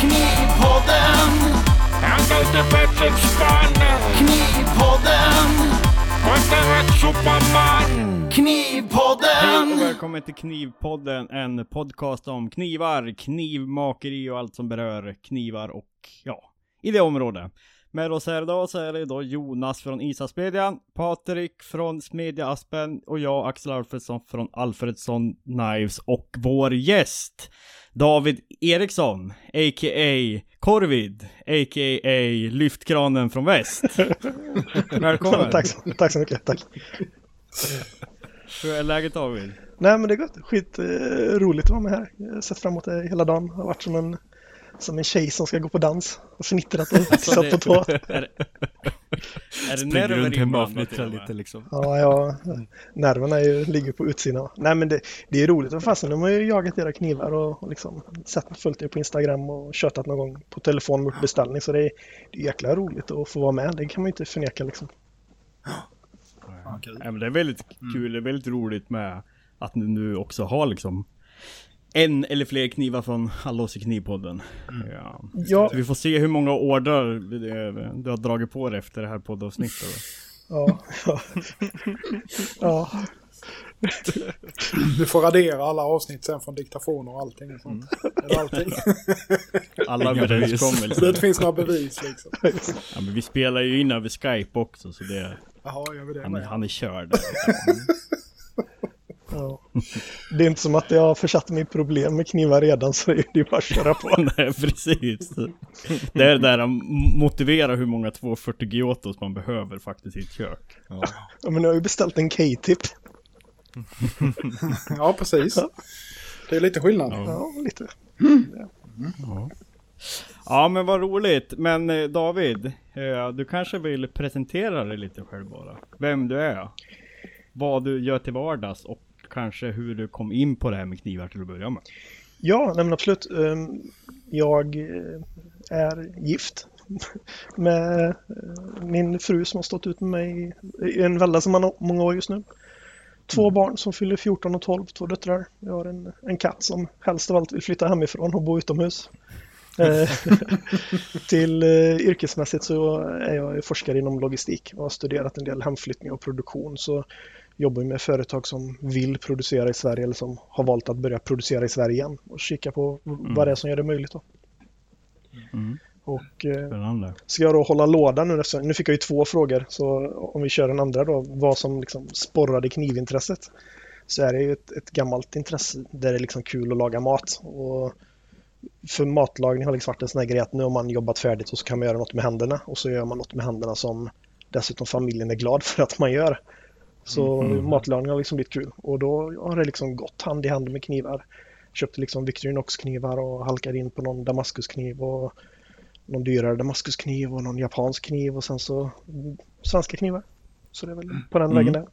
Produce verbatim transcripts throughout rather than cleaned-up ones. Knivpodden. Ända ute på F X-banan. Knivpodden. Måste ett superman. Knivpodden. Hej och välkommen till Knivpodden. En podcast om knivar, knivmakeri och allt som berör knivar och ja, i det området. Med oss här idag så är det då Jonas från Isaspedia, Patrik från Smedia Aspen och jag Axel Alfredsson från Alfredsson Knives och vår gäst David Eriksson aka Korvid aka Lyftkranen från väst. Välkommen. Tack så, tack så mycket, tack. Hur är läget, David? Nej, men det är gott. Skit eh, roligt att vara med här. Jag har sett fram emot det hela dagen. Jag har varit som en Som en tjej som ska gå på dans och fnittrat och alltså, satt på tå. Är, är det nerver innan lite liksom? Ja, ja. Nerverna är ju, ligger på utsidan. Nej, men det, det är roligt. Vad fasen, de har ju jagat era knivar och, och liksom sett följt er på Instagram och köttat någon gång på telefon mot beställning. Så det är, det är jäkla roligt att få vara med. Det kan man ju inte förneka liksom. Okay. Ja, men det är väldigt kul. Mm. Det är väldigt roligt med att ni nu också har liksom en eller fler knivar från alla oss i Knivpodden. Mm. Ja. Ja. Vi får se hur många ordrar du har dragit på dig efter det här poddavsnittet. Ja. Ja. Ja. Du får radera alla avsnitt sen från diktafoner och allting. Och sånt. Mm. Eller allting. Alla bevis. Det finns några bevis liksom. Ja, men vi spelar ju in över Skype också. Så det... Jaha, jag vill det han, han är körd. Ja. Det är inte som att jag har försatt mig i problem med knivar redan, så det är ju bara att köra på. Nej, precis. Det är där att motivera hur många tvåhundrafyrtio giotos man behöver faktiskt i ett kök. Ja, ja, men jag har ju beställt en K-tip. Ja, precis. Ja. Det är lite skillnad. Ja, ja lite. Mm. Ja. Ja, men vad roligt. Men David, du kanske vill presentera dig lite själv bara. Vem du är, vad du gör till vardags och kanske hur du kom in på det här med knivar till att börja med. Ja, nej men absolut. Jag är gift med min fru som har stått ut med mig i en väldigt många år just nu. Två mm. barn som fyller fjorton och tolv, två döttrar. Jag har en, en katt som helst av allt vill flytta hemifrån och bo utomhus. Till yrkesmässigt så är jag forskare inom logistik och har studerat en del hemflyttning och produktion, så jobbar med företag som vill producera i Sverige eller som har valt att börja producera i Sverige igen och kika på mm. vad det är som gör det möjligt då. Mm. Och eh, ska jag då hålla lådan nu? Nu fick jag ju två frågor, så om vi kör den andra då, vad som liksom sporrade knivintresset, så är det ju ett, ett gammalt intresse där det är liksom kul att laga mat, och för matlagning har liksom varit en sån här grej att nu har man jobbat färdigt och så kan man göra något med händerna, och så gör man något med händerna som dessutom familjen är glad för att man gör. Så mm. matlagning har liksom blivit kul, och då har det liksom gått hand i hand med knivar. Köpte liksom Victorinox knivar och halkade in på någon damaskuskniv och någon dyrare damaskuskniv och någon japansk kniv och sen så svenska knivar. Så det är väl på den mm. vägen där.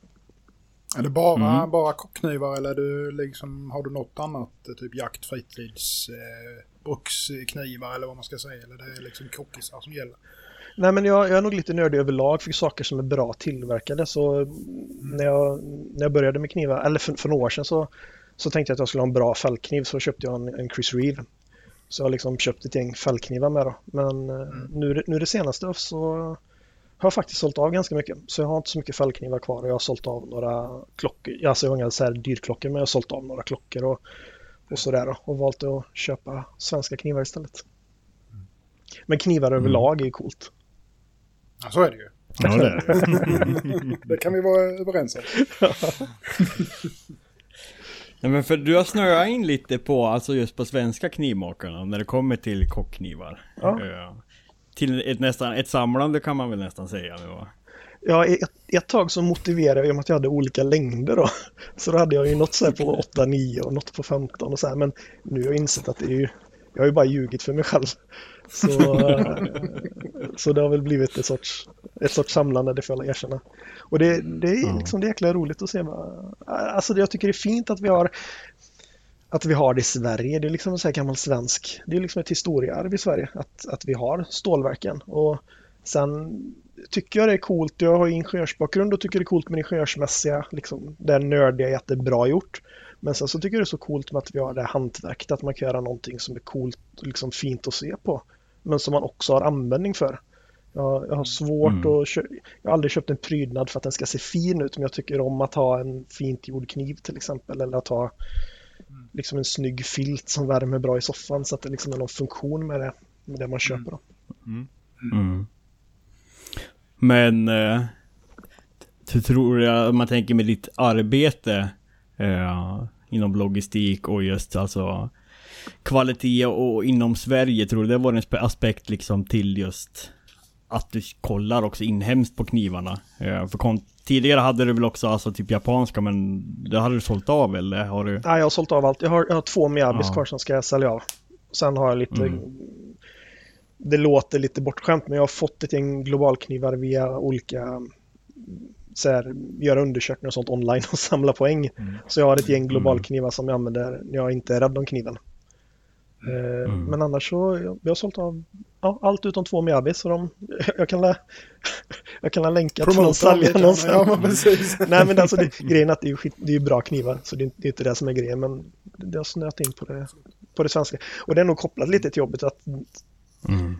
Är det bara, mm. bara kockknivar, eller är du liksom, har du något annat, typ jakt, fritids, eh, bruksknivar eller vad man ska säga, eller det är liksom kockisar som gäller? Nej, men jag, jag är nog lite nördig överlag för saker som är bra tillverkade, så mm. när, jag, när jag började med knivar, eller för, för några år sedan så, så tänkte jag att jag skulle ha en bra fällkniv, så köpte jag en, en Chris Reeve. Så jag liksom köpt ett gäng fällknivar med då, men mm. nu, nu det senaste så jag har faktiskt sålt av ganska mycket, så jag har inte så mycket fällknivar kvar, och jag har sålt av några klockor, alltså jag har inga så här dyrklockor, men jag har sålt av några klockor och, och sådär och valt att köpa svenska knivar istället. Men knivar mm. överlag är coolt. Ja, så är det ju. Ja, det är det. Det kan vi vara överens om. Nej, men för du har snöat in lite på, alltså just på svenska knivmakarna när det kommer till kockknivar. Ja. Ja. Till ett, nästan, ett samlande kan man väl nästan säga nu, va? Ja, ett, ett tag så motiverade jag med att jag hade olika längder då. Så då hade jag ju något så här på åtta nio och något på femton och så här. Men nu har jag insett att det är ju, jag har ju bara ljugit för mig själv. Så, så det har väl blivit ett sorts, ett sorts samlande, det får jag erkänna. Och det, det är liksom det är jäkla roligt att se. Vad, alltså jag tycker det är fint att vi har... Att vi har det i Sverige, det är liksom en sån här gammal svensk, det är liksom ett historiearv i Sverige att, att vi har stålverken, och sen tycker jag det är coolt, jag har ingenjörsbakgrund och tycker det är coolt med ingenjörsmässiga, liksom, det är nördiga jättebra gjort, Men sen så tycker jag det är så coolt med att vi har det här hantverket, att man kan göra någonting som är coolt, liksom fint att se på, men som man också har användning för. Jag, jag har svårt mm. att kö- jag har aldrig köpt en prydnad för att den ska se fin ut, men jag tycker om att ha en fint gjord kniv till exempel, eller att ha liksom en snygg filt som värmer bra i soffan, så att det liksom är någon funktion med det, med det man köper då. Mm. Mm. Men eh, tror jag, om man tänker med ditt arbete eh, inom logistik och just alltså kvalitet och inom Sverige, tror du det var en aspekt liksom till just att du kollar också inhemskt på knivarna? Eh, för kont- tidigare hade du väl också alltså typ japanska, men det hade du sålt av, eller har du? Nej, jag har sålt av allt. Jag har, jag har två Miyabis ja. kvar som ska jag sälja av. Sen har jag lite mm. det låter lite bortskämt, men jag har fått ett gäng globalknivar via olika så här, göra undersökningar och sånt online och samla poäng. Mm. Så jag har ett gäng globalknivar som jag använder när jag inte är rädd om kniven. Mm. Men annars så jag, jag har sålt av ja, allt utom två Miyabi, så de, jag kan lä, jag kan lä länka till någon säljare någonstans. Ja, precis. Nej, men alltså det, grejen är att det är, skit, det är bra knivar, så det är, det är inte det som är grejen, men det har snöat in på det, på det svenska. Och det är nog kopplat lite till jobbet att mm.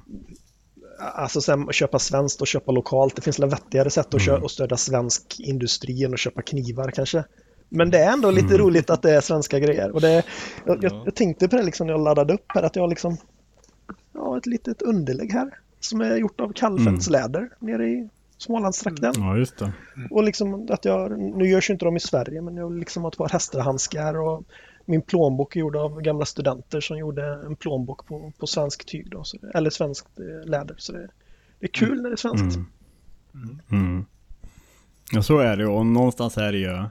alltså sen köpa svenskt och köpa lokalt. Det finns lite vettigare sätt att mm. stödja svensk industri än att köpa knivar kanske. Men det är ändå lite mm. roligt att det är svenska grejer. Och det, jag, jag, jag tänkte på det liksom när jag laddade upp här, att jag liksom ja, ett litet underlägg här som är gjort av kalvfällsläder mm. nere i Smålandstrakten. Mm. Ja, just det. Mm. Och liksom att jag, nu görs ju inte de i Sverige, men jag liksom har ett par hästhandskar, och min plånbok är gjord av gamla studenter som gjorde en plånbok på, på svensk tyg då, så, eller svenskt läder. Så det, det är kul mm. när det är svenskt. Mm. Mm. Mm. Ja, så är det ju. Och någonstans är det ju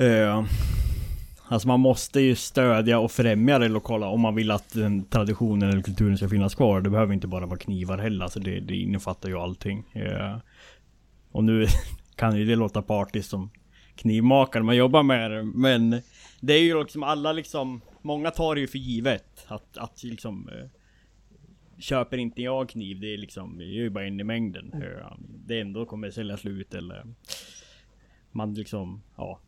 Uh, alltså man måste ju stödja och främja det lokala om man vill att den traditionen eller kulturen ska finnas kvar. Det behöver inte bara vara knivar heller, så det, det innefattar ju allting. Uh, och nu kan ju det låta partiskt som knivmakare man jobbar med det, men det är ju liksom alla liksom, många tar det ju för givet att, att liksom uh, köper inte jag kniv, det är liksom, det är ju bara in i mängden. Uh, det ändå kommer sälja slut, eller man liksom, ja.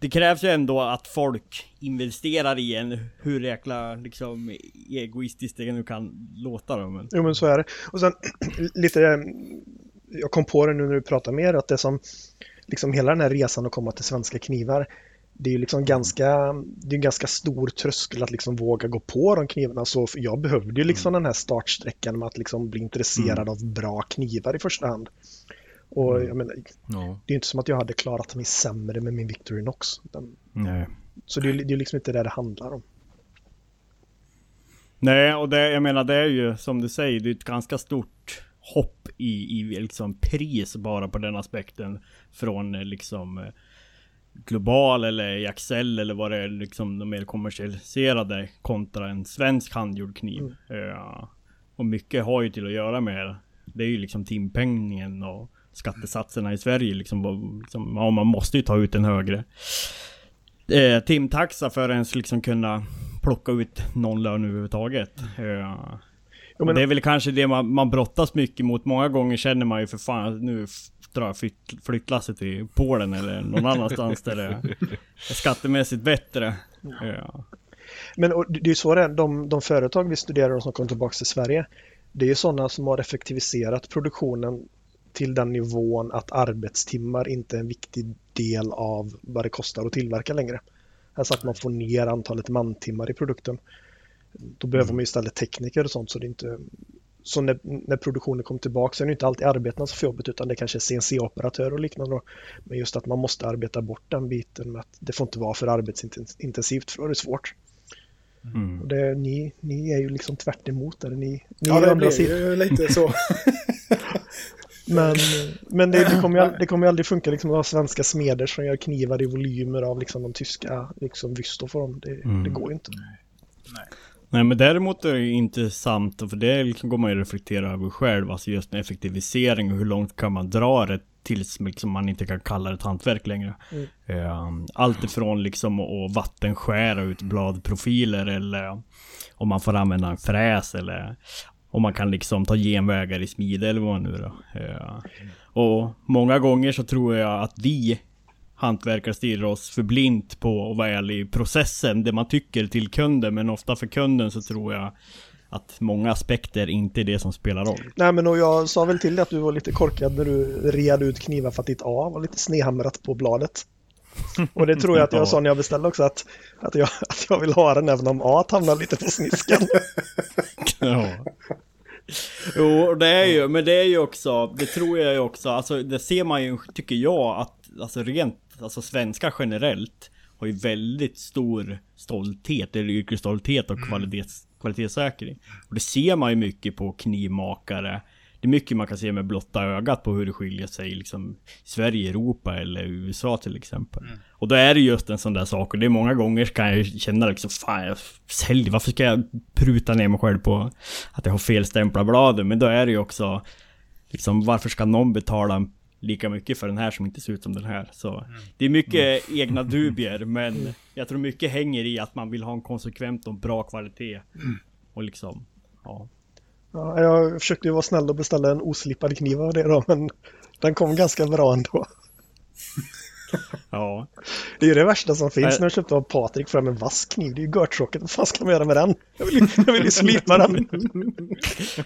Det krävs ju ändå att folk investerar i en, hur jäkla liksom egoistiskt det nu kan låta då. Men... Jo, men så är det. Och sen lite, jag kom på det nu när du pratar mer, att det som liksom hela den här resan att komma till svenska knivar, det är ju liksom ganska, det är en ganska stor tröskel att liksom våga gå på de knivarna. Så jag behövde ju liksom mm. den här startsträckan med att liksom bli intresserad mm. av bra knivar i första hand. Och jag menar, ja. det är inte som att jag hade klarat mig sämre med min Victorinox. Nej. Så det är ju liksom inte det det handlar om. Nej, och det, jag menar, det är ju som du säger, det är ett ganska stort hopp i, i liksom pris bara på den aspekten. Från liksom Global eller Axel eller vad det är, liksom de mer kommersialiserade kontra en svensk handgjord kniv. Mm. Ja. Och mycket har ju till att göra med, det är ju liksom timpengningen och skattesatserna i Sverige liksom, liksom, ja, man måste ju ta ut en högre eh, timtaxa för att ens liksom kunna plocka ut någon lön överhuvudtaget. Ja. Jo, men... Det är väl kanske det man, man brottas mycket mot. Många gånger känner man ju för fan, nu drar jag flytt, flyttlasset till Polen eller någon annanstans där det är skattemässigt bättre. Ja. Men och det är ju så det, de, de företag vi studerar och som kommer tillbaka till Sverige, det är ju sådana som har effektiviserat produktionen till den nivån att arbetstimmar inte är en viktig del av vad det kostar att tillverka längre. Alltså att man får ner antalet mantimmar i produkten. Då behöver man ju istället tekniker och sånt, så det är inte... Så när, när produktionen kommer tillbaka så är det inte alltid arbetarna som får jobbet, utan det kanske är C N C-operatörer och liknande då. Men just att man måste arbeta bort den biten med att det får inte vara för arbetsintensivt, för då är det svårt. Mm. Och det, ni, ni är ju liksom tvärt emot där. Ni, ni ja, det blir ju lite så. Men, men det, det kommer ju aldrig, kom aldrig funka liksom, att ha svenska smeder som gör knivar i volymer av liksom, de tyska liksom, Wüsthof för dem. Det, mm. det går ju inte. Nej. Nej, men däremot är det ju intressant, för det liksom går man ju reflektera över själv. Alltså just med effektivisering och hur långt kan man dra det tills liksom, man inte kan kalla det ett hantverk längre. Mm. Um, allt ifrån liksom, att vattenskära ut bladprofiler, eller om man får använda en fräs, eller... Och man kan liksom ta genvägar i smide eller vad nu då. Ja. Och många gånger så tror jag att vi hantverkare stirrar oss för blint på och väl i processen, det man tycker till kunden, men ofta för kunden så tror jag att många aspekter inte är det som spelar roll. Nej, men och jag sa väl till dig att du var lite korkad när du reade ut knivar för att ditt A var lite snehamrat på bladet. Och det tror jag att jag sa när jag beställde också, att, att, jag, att jag vill ha den även om A hamnar lite på sniskan. Ja. Jo, det är ju, men det är ju också, det tror jag ju också, alltså det ser man ju, tycker jag, att alltså rent, alltså svenskar generellt har ju väldigt stor stolthet, eller yrkesstolthet och kvalitets, kvalitetssäkring. Och det ser man ju mycket på knivmakare. Det är mycket man kan se med blotta ögat på hur det skiljer sig liksom i Sverige, Europa eller U S A till exempel. Mm. Och då är det just en sån där sak, och det är många gånger kan jag känna liksom, fan jag säljer, varför ska jag pruta ner mig själv på att jag har felstämplat bladen? Men då är det ju också liksom, varför ska någon betala lika mycket för den här som inte ser ut som den här? Så mm. det är mycket mm. egna dubier, men mm. jag tror mycket hänger i att man vill ha en konsekvent och bra kvalitet mm. och liksom, ja. Ja, jag försökte ju vara snäll och beställa en oslipad kniv av det då, men den kom ganska bra ändå. Ja. Det är ju det värsta som finns, äh... när jag köpte av Patrik fram en vass kniv. Det är ju görtråkigt, vad fan ska man göra med den? Jag vill ju, jag vill ju slipa den.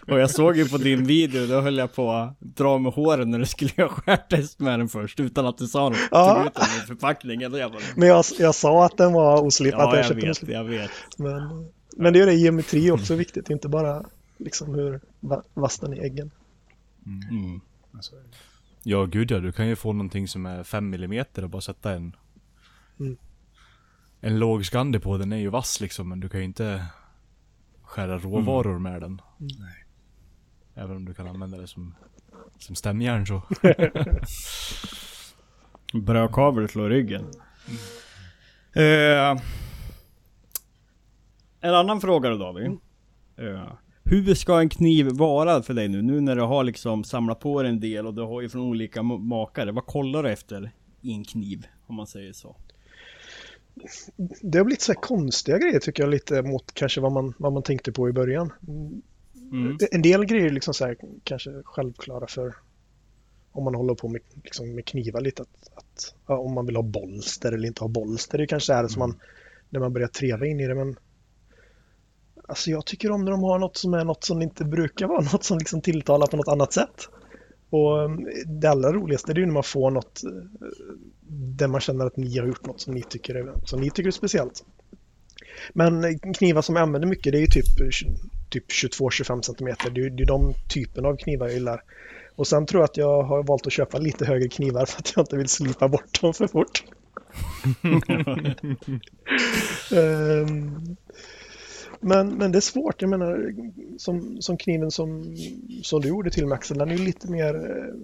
Och jag såg ju på din video, då höll jag på att dra med håren när du skulle göra skärtest med den först, utan att du sa något. Ja. Utan förpackningen. Jag bara... Men jag, jag sa att den var oslipad. Ja, jag, jag vet, oslipad. jag vet. Men, men det är ju det, geometri också viktigt, inte bara... liksom hur vass den i äggen. Mm. Ja, gud ja, du kan ju få någonting som är fem millimeter och bara sätta en mm. en låg skandi på. Den är ju vass liksom, men du kan ju inte skära råvaror mm. med den. Mm. Nej. Även om du kan använda det som, som stämjärn så. Brödkavel slår ryggen. Mm. Uh, en annan fråga då, David. Mm. Uh, Hur ska en kniv vara för dig nu? Nu när du har liksom samlat på dig en del och du har ju från olika makare. Vad kollar du efter i en kniv, om man säger så? Det har blivit så här konstiga grejer tycker jag, lite mot kanske vad man, vad man tänkte på i början. Mm. En del grejer är liksom så här, kanske självklara för om man håller på med, liksom med knivar lite. Att, att, ja, om man vill ha bolster eller inte ha bolster. Det är kanske det här som man, när man börjar treva in i det, men alltså jag tycker om när de har något som är något som inte brukar vara, något som liksom tilltalar på något annat sätt. Och det allra roligaste är ju när man får något där man känner att ni har gjort något som ni tycker är, som ni tycker är speciellt. Men knivar som jag använder mycket, det är ju typ, typ tjugotvå till tjugofem centimeter. Det är ju de typen av knivar jag gillar. Och sen tror jag att jag har valt att köpa lite högre knivar för att jag inte vill slipa bort dem för fort. um, Men, men det är svårt, jag menar, som, som kniven som, som du gjorde till mig, Axel, den är ju lite mer,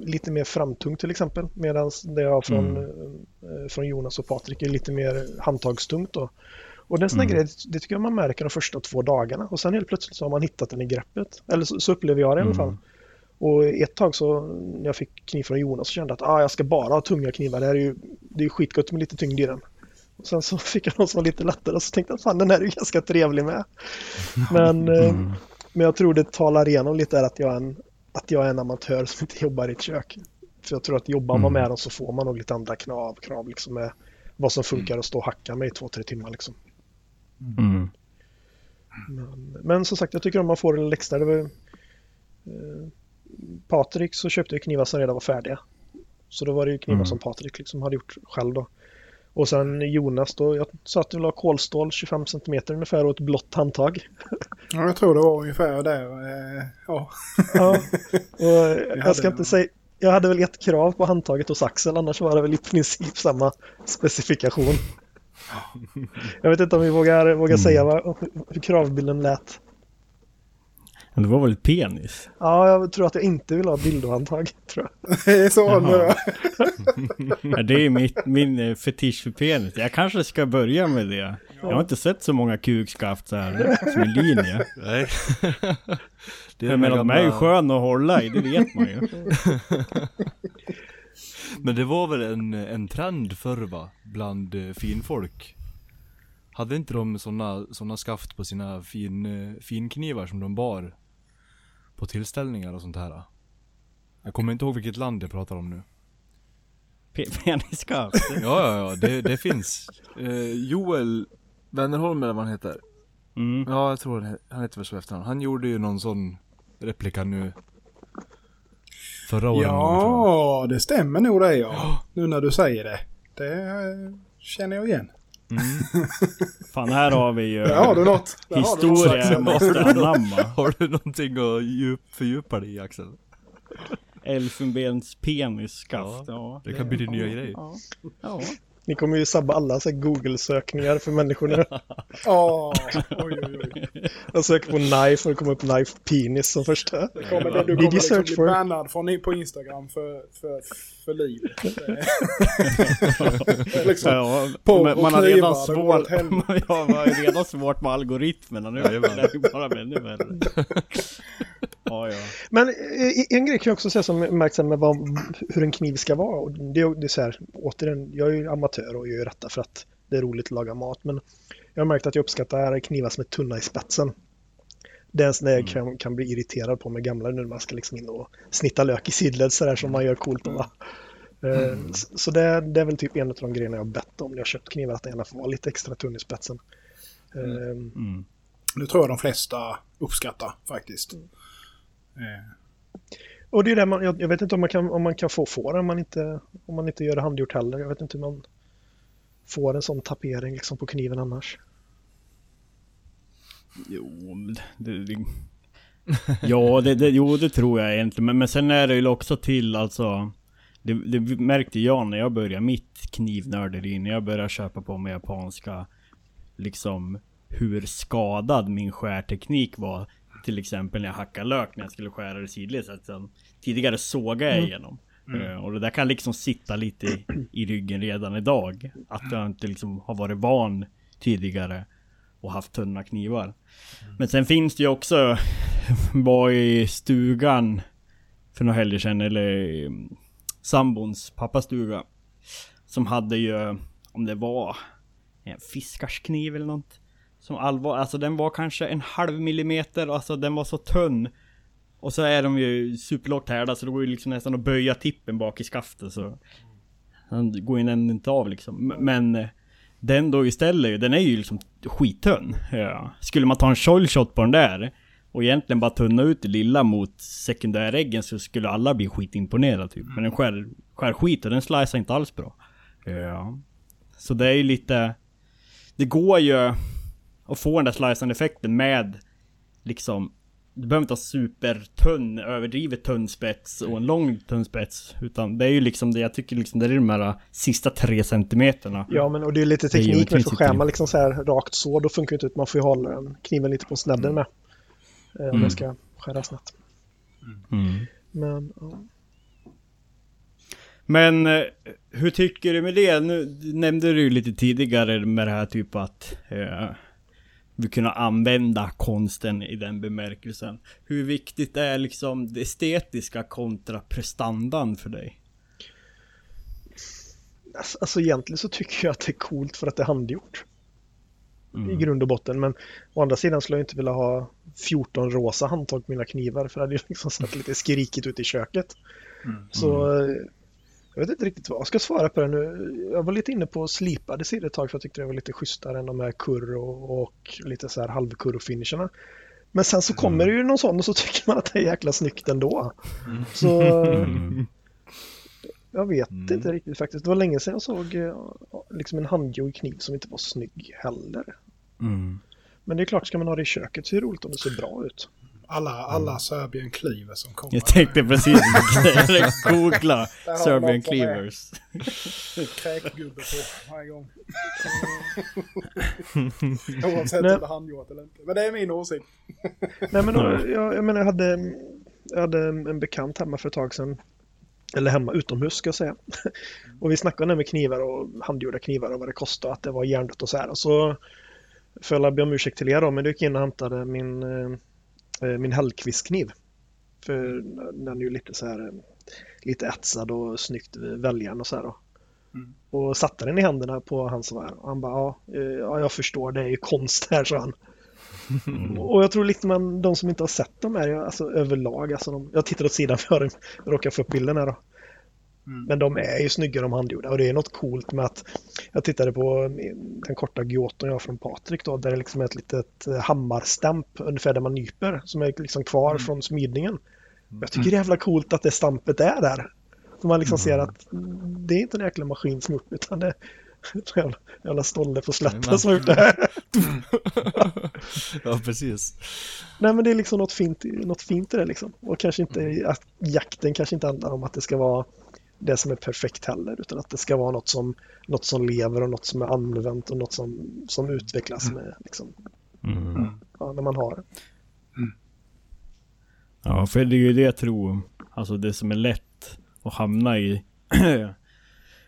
lite mer framtung till exempel, medan det jag har från, mm. från Jonas och Patrik är lite mer handtagstungt då. Och den sån mm. grej, det tycker jag man märker de första två dagarna, och sen helt plötsligt så har man hittat den i greppet, eller så, så upplever jag det i alla fall. Mm. Och ett tag så, när jag fick kniv från Jonas, så kände jag att ah, jag ska bara ha tunga knivar, det här är ju, det är ju skitgott med lite tyngd i den. Och sen så fick jag någon som var lite lättare och så tänkte jag, fan, den här är ju ganska trevlig med. Men, mm. men jag tror det talar igenom lite är att jag är, en, att jag är en amatör som inte jobbar i ett kök. För jag tror att jobbar man mm. med dem så får man nog lite andra krav, krav liksom med vad som funkar att stå och hacka med i två, tre timmar liksom. Mm. Men, men som sagt, jag tycker om man får en läxta. Det var, eh, Patrik så köpte ju knivar som redan var färdiga. Så då var det ju knivar mm. som Patrik liksom hade gjort själv då. Och sen Jonas då, jag sa att du vill ha kolstål tjugofem centimeter ungefär och ett blått handtag. Ja, jag tror det var ungefär det. Ja. Ja. Och jag ska inte säga, jag hade väl ett krav på handtaget hos Axel, annars var det väl i princip samma specifikation. Jag vet inte om vi vågar, vågar mm. säga vad, hur kravbilden lät. Men det var väl penis? Ja, jag tror att jag inte vill ha dildohandtag, tror jag. Det är så nu. Ja, det är mitt, min fetisch för penis. Jag kanske ska börja med det. Ja. Jag har inte sett så många kukskaft så här, som en linje. Nej. Det är, men de är ju skön att hålla i, det vet man ju. Men det var väl en, en trend förr, va? Bland finfolk. Hade inte de såna, såna skaft på sina fin, finknivar som de bar på tillställningar och sånt här? Jag kommer inte ihåg vilket land jag pratar om nu. peniskap. ja, ja, ja, det, det finns. Eh, Joel Wanderholm eller vad han heter. Mm. Ja, jag tror det, han heter väl så efterhand. Han gjorde ju någon sån replika nu förra året. Ja, det stämmer nog det, ja. Oh. Nu när du säger det. Det känner jag igen. Mm. Fan, här har vi ju har du något. Historia du måste anamma. Har du någonting att djup, fördjupa dig i, Axel? Elfenbens penisskaft. Ja, ja, det, det kan bli din nya grej. Ja. Ja. Ni kommer ju sabba alla så här Google-sökningar för människorna. oh, oj, oj, oj. Jag söker på knife och det kommer upp knife penis som första. Det kommer det, du kommer liksom bli bannad från, på Instagram för, för, för livet. liksom, ja, på, man, man har redan svårt, ja, redan svårt med algoritmerna nu. Det bara, bara vänner med det. Ja, ja. Men en grej kan jag också säga som märks med vad, hur en kniv ska vara. Och det, det är så här, återigen, jag är ju amatör och gör detta för att det är roligt att laga mat. Men jag har märkt att jag uppskattar knivar som är tunna i spetsen. Det är en sån där jag kan, kan bli irriterad på med gamla när man ska liksom in och snitta lök i sidled så där som man gör coolt på. Mm. Så det, det är väl typ en av de grejerna jag har bett om när jag köpt knivar, att det gärna får vara lite extra tunn i spetsen. Mm. Mm. Det tror jag de flesta uppskattar faktiskt. Mm. Och det är det man, jag, jag vet inte om man kan, om man kan få få den, om man inte, om man inte gör det handgjort heller. Jag vet inte hur man får en sån tapering liksom på kniven annars. Jo, det, det, ja, det, det, jo, det tror jag egentligen. Men, men sen är det ju också till, alltså, det, det märkte jag när jag började mitt knivnörderi, när jag började köpa på mig japanska, liksom hur skadad min skärteknik var. Till exempel när jag hackar lök, när jag skulle skära det sidled, så att sen tidigare sågade jag igenom. Mm. Mm. Och det där kan liksom sitta lite i, i ryggen redan idag. Att jag inte liksom har varit van tidigare och haft tunna knivar. Mm. Men sen finns det ju också, var i stugan för några helger sedan, eller sambons pappastuga, som hade ju, om det var en fiskarskniv eller något. Som allvar, alltså den var kanske en halv millimeter, alltså den var så tunn. Och så är de ju superlågt härda, så det går ju liksom nästan att böja tippen bak i skaftet, så den går ju inte av liksom. Men den då istället, den är ju liksom skittunn. Ja. Skulle man ta en shoal shot på den där och egentligen bara tunna ut det lilla mot sekundäräggen, så skulle alla bli skitimponerade typ. Men den skär, skär skit och den slicear inte alls bra. Ja. Så det är ju lite, det går ju och få den där slicean-effekten med liksom, du behöver inte ha supertunn, överdrivet tunn spets och en lång tunn spets, utan det är ju liksom det jag tycker liksom, det är de här sista tre centimeterna. Ja, men och det är lite teknik med att skämma liksom så här rakt så, då funkar det inte ut, man får ju hålla den kniven lite på snedden med. Om mm. den ska skära snett. Mm. Men, ja. Men hur tycker du med det? Nu nämnde du ju lite tidigare med det här typ att eh, vi kunde använda konsten i den bemärkelsen. Hur viktigt är liksom det estetiska kontra prestandan för dig? Alltså, alltså egentligen så tycker jag att det är coolt för att det är handgjort. Mm. I grund och botten. Men å andra sidan skulle jag inte vilja ha fjorton rosa handtag på mina knivar, för det hade ju liksom satt lite skrikigt ut i köket. Mm. Så jag vet inte riktigt vad jag ska svara på det nu. Jag var lite inne på slipade sidor ett tag, för jag tyckte det var lite schysstare än de här kurro och lite så här halvkurro-finisherna. Men sen så kommer det ju någon sån och så tycker man att det är jäkla snyggt ändå. Så jag vet mm. inte riktigt faktiskt. Det var länge sedan jag såg liksom en handgjord kniv som inte var snygg heller. Mm. Men det är klart, ska man ha det i köket så är det roligt om det ser bra ut. Alla, alla mm. Serbian cleaver som kommer. Jag tänkte precis googla Serbian cleavers. Kräkgubbe på varje gång. Oavsett om det handgjort eller inte. Men det är min åsikt. Nej, men då, jag, jag menar, jag hade, jag hade en bekant hemma för ett tag sedan. Eller hemma utomhus ska jag säga. Och vi snackade med knivar och handgjorda knivar och vad det kostade, att det var järndött och så här. Och så föll jag be om ursäkt till er då, men du gick in och hämtade min... min halvkvistkniv, för den är ju lite så här lite etsad och snyggt väljaren och så här då. Mm. Och satte den i händerna på han så här, och han bara ja, ja, jag förstår, det är ju konst här, så han. Mm. Och jag tror lite man, de som inte har sett dem här, alltså överlag, alltså de, jag tittar åt sidan för att råkar få upp bilden här då. Mm. Men de är ju snyggare om handgjorda. Och det är något coolt med att jag tittade på den korta gyoton jag har från Patrik då, där det liksom är ett litet hammarstämp ungefär där man nyper, som är liksom kvar mm. från smidningen. Jag tycker det är jävla coolt att det stampet är där. Så man liksom mm. ser att det är inte en jäkla maskin som gjort, utan det är jävla stolle på slätta som gjort det här. Ja, precis. Nej, men det är liksom något fint, något fint i det liksom. Och kanske inte att jakten kanske inte handlar om att det ska vara det som är perfekt heller, utan att det ska vara något som, något som lever och något som är använt och något som, som utvecklas med liksom. Mm. Ja, när man har det. Mm. Ja, för det är ju det jag tror. Alltså det som är lätt att hamna i.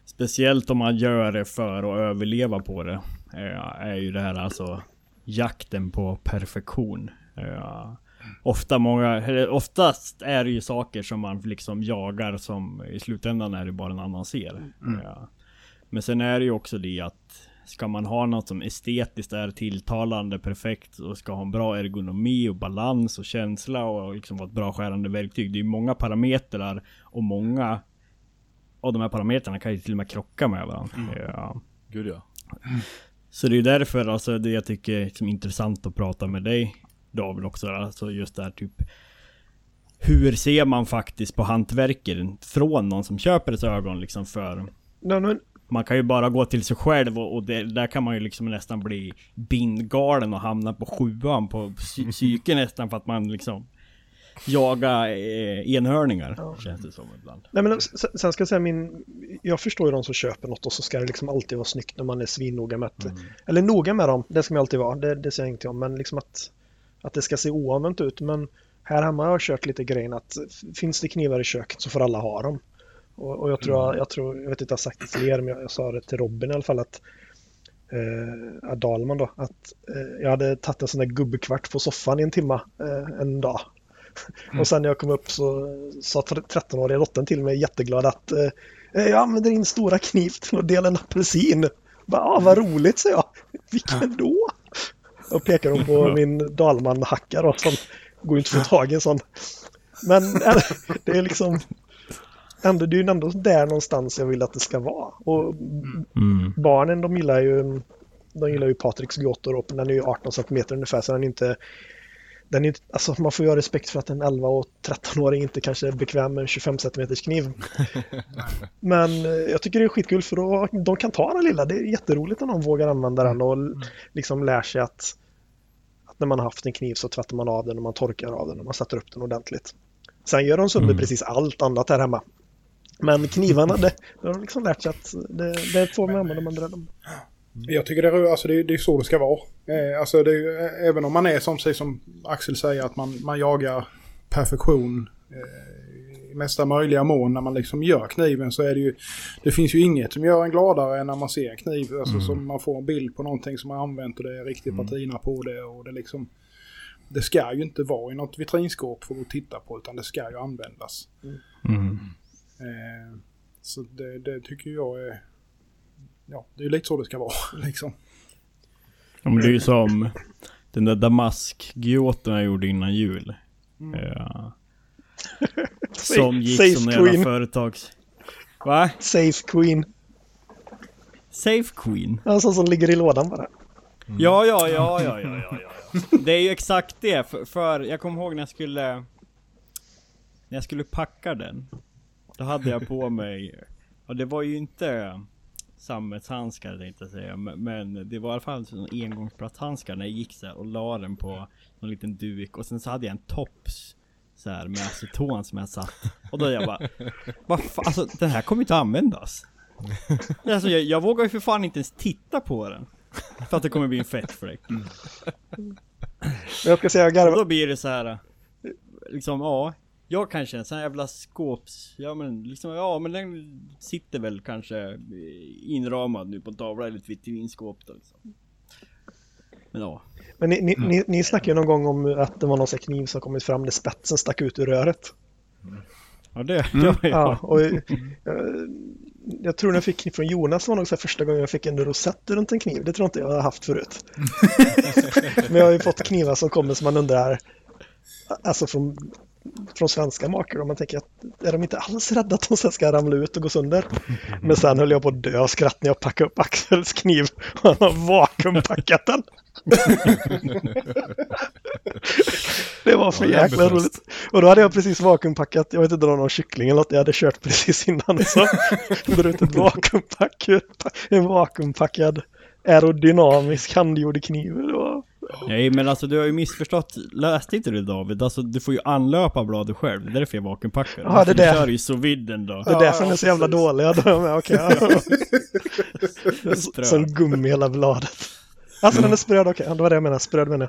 Speciellt om man gör det för att överleva på det. Är ju det här alltså jakten på perfektion. Ofta många, oftast är det ju saker som man liksom jagar som i slutändan är det bara en annan ser. Mm. Men sen är det ju också det att ska man ha något som estetiskt är tilltalande, perfekt och ska ha en bra ergonomi och balans och känsla och liksom vara ett bra skärande verktyg. Det är ju många parametrar och många av de här parametrarna kan ju till och med krocka med varandra. Mm. Ja. Gud ja. Mm. Så det är ju därför alltså, det jag tycker är liksom intressant att prata med dig, David, också. Alltså just det här typ, hur ser man faktiskt på hantverken från någon som köper ett ögon liksom för... Nej, men... Man kan ju bara gå till sig själv och, och det, där kan man ju liksom nästan bli bindgalen och hamna på sjuan på psy- psyken nästan för att man liksom jagar eh, enhörningar, ja. Känns det som ibland. Nej, men sen ska jag säga min, jag förstår ju de som köper något och så ska det liksom alltid vara snyggt när man är svinnoga med att, mm. eller noga med dem, det ska man alltid vara, det, det säger jag inte om, men liksom att, att det ska se oanvänt ut. Men här hemma har jag kört lite grejen att finns det knivar i köket så får alla ha dem. Och jag tror, jag tror, jag vet inte jag har sagt det till er, men jag, jag sa det till Robin i alla fall att eh, Dalman då, att eh, jag hade tagit en sån där gubbkvart på soffan i en timma eh, en dag. Mm. Och sen när jag kom upp så sa trettonåriga dottern till mig jätteglad att eh, jag använder din stora kniv till att dela en apelsin. Bara, ah, vad roligt, sa jag. Vilken då? Och pekar hon på min Dalman-hacka då, som går inte att få tag i en sån. Men det är liksom... Ändå, det är ju ändå där någonstans jag vill att det ska vara. Och mm. barnen, de gillar ju de gillar ju Patriks gåtor upp. Den är ju arton centimeter ungefär, så den är inte, den är inte, alltså man får ju ha respekt för att en elva- och trettonåring inte kanske är bekväm med en tjugofem centimeters kniv. Men jag tycker det är skitkul för då, de kan ta den lilla. Det är jätteroligt om de vågar använda den och liksom lär sig att, att när man har haft en kniv så tvättar man av den och man torkar av den och man sätter upp den ordentligt. Sen gör de sönder mm. precis allt annat här hemma. Men knivarna, det, det har de liksom lärt sig att det, det får man använda man drar dem. Jag tycker det är, alltså det, det är så det ska vara. Eh, alltså det är, även om man är som sig som Axel säger att man, man jagar perfektion eh, i mesta möjliga mån när man liksom gör kniven, så är det ju, det finns ju inget som gör en gladare än när man ser en kniv. Alltså mm. som man får en bild på någonting som man använt och det är riktigt mm. patina på det och det liksom. Det ska ju inte vara i något vitrinskåp för att titta på, utan det ska ju användas. Mm. Mm. Så det, det tycker jag är, ja, det är lite så det ska vara liksom. Ja, men det är ju som den där damaskgioten jag gjorde innan jul. Mm. Ja. Som gick Safe som några företags. Va? Safe Queen. Safe Queen. Alltså som ligger i lådan bara. Mm. Ja, ja, ja, ja, ja, ja, ja. Det är ju exakt det, för, för jag kommer ihåg när jag skulle när jag skulle packa den. Då hade jag på mig, och det var ju inte sammetshandskar, det inte säga, men det var i alla fall en engångsplatthandskar när jag gick så här och la den på någon liten duk, och sen så hade jag en tops så här med aceton som jag satt, och då jag bara, vad fan, alltså den här kommer inte att användas. Alltså jag, jag vågar ju för fan inte ens titta på den för att det kommer bli en fettfläck. Jag ska säga garva. Då blir det så här liksom, ja. Jag kanske en sån här jävla skåps... Ja men, liksom, ja, men den sitter väl kanske inramad nu på en tavla eller ett vitrinskåp. Liksom. Men ja. Men ni, ni, mm. ni snackade ju någon gång om att det var någon sån kniv som kommit fram där spetsen stack ut ur röret. Mm. Ja, det mm. ja, ja. Och jag, jag tror när jag fick från Jonas var nog så här första gången jag fick en rosett runt en kniv. Det tror inte jag har haft förut. Men jag har ju fått knivar som kommer som man undrar... Alltså från... från svenska makare, och man tänker att är de inte alls rädda att de sen ska ramla ut och gå sönder? Men sen höll jag på att dö av skratt när jag packade upp Axels kniv och han har vakuumpackat den. Det var för ja, jäkla roligt. Och då hade jag precis vakuumpackat, jag vet inte om någon kyckling eller något, jag hade kört precis innan så brutit vakuumpack, en vakuumpackad aerodynamisk handgjord kniv. Det var... Nej, men alltså du har ju missförstått. Läste inte du, David? Alltså du får ju anlöpa bladet själv. Det är därför jag vakuumpackar. Ja, det där. Du kör ju så vidden då. Det är därför den är så jävla dålig. Okej. Okay. Som gummi hela bladet. Alltså den är spröd, okej. Okay. Det var det jag menade. Spröd menar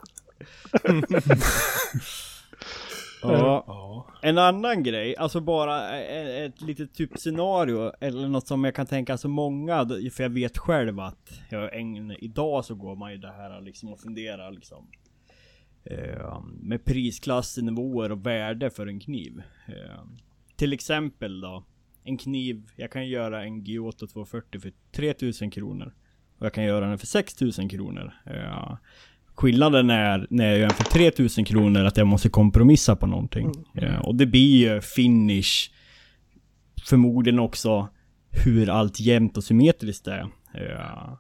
jag. Ja. En annan grej, alltså bara ett litet typ scenario eller något som jag kan tänka, alltså många, för jag vet själv att jag, en, idag så går man ju det här liksom och funderar liksom eh, med prisklassnivåer och värde för en kniv. Eh, till exempel då, en kniv, jag kan göra en G åtta tvåhundrafyrtio för tre tusen kronor och jag kan göra den för sex tusen kronor. Eh, Skillnaden är när jag gör för tre tusen kronor att jag måste kompromissa på någonting. Mm. Ja, och det blir ju finish, förmodligen också hur allt jämnt och symmetriskt det är. Ja.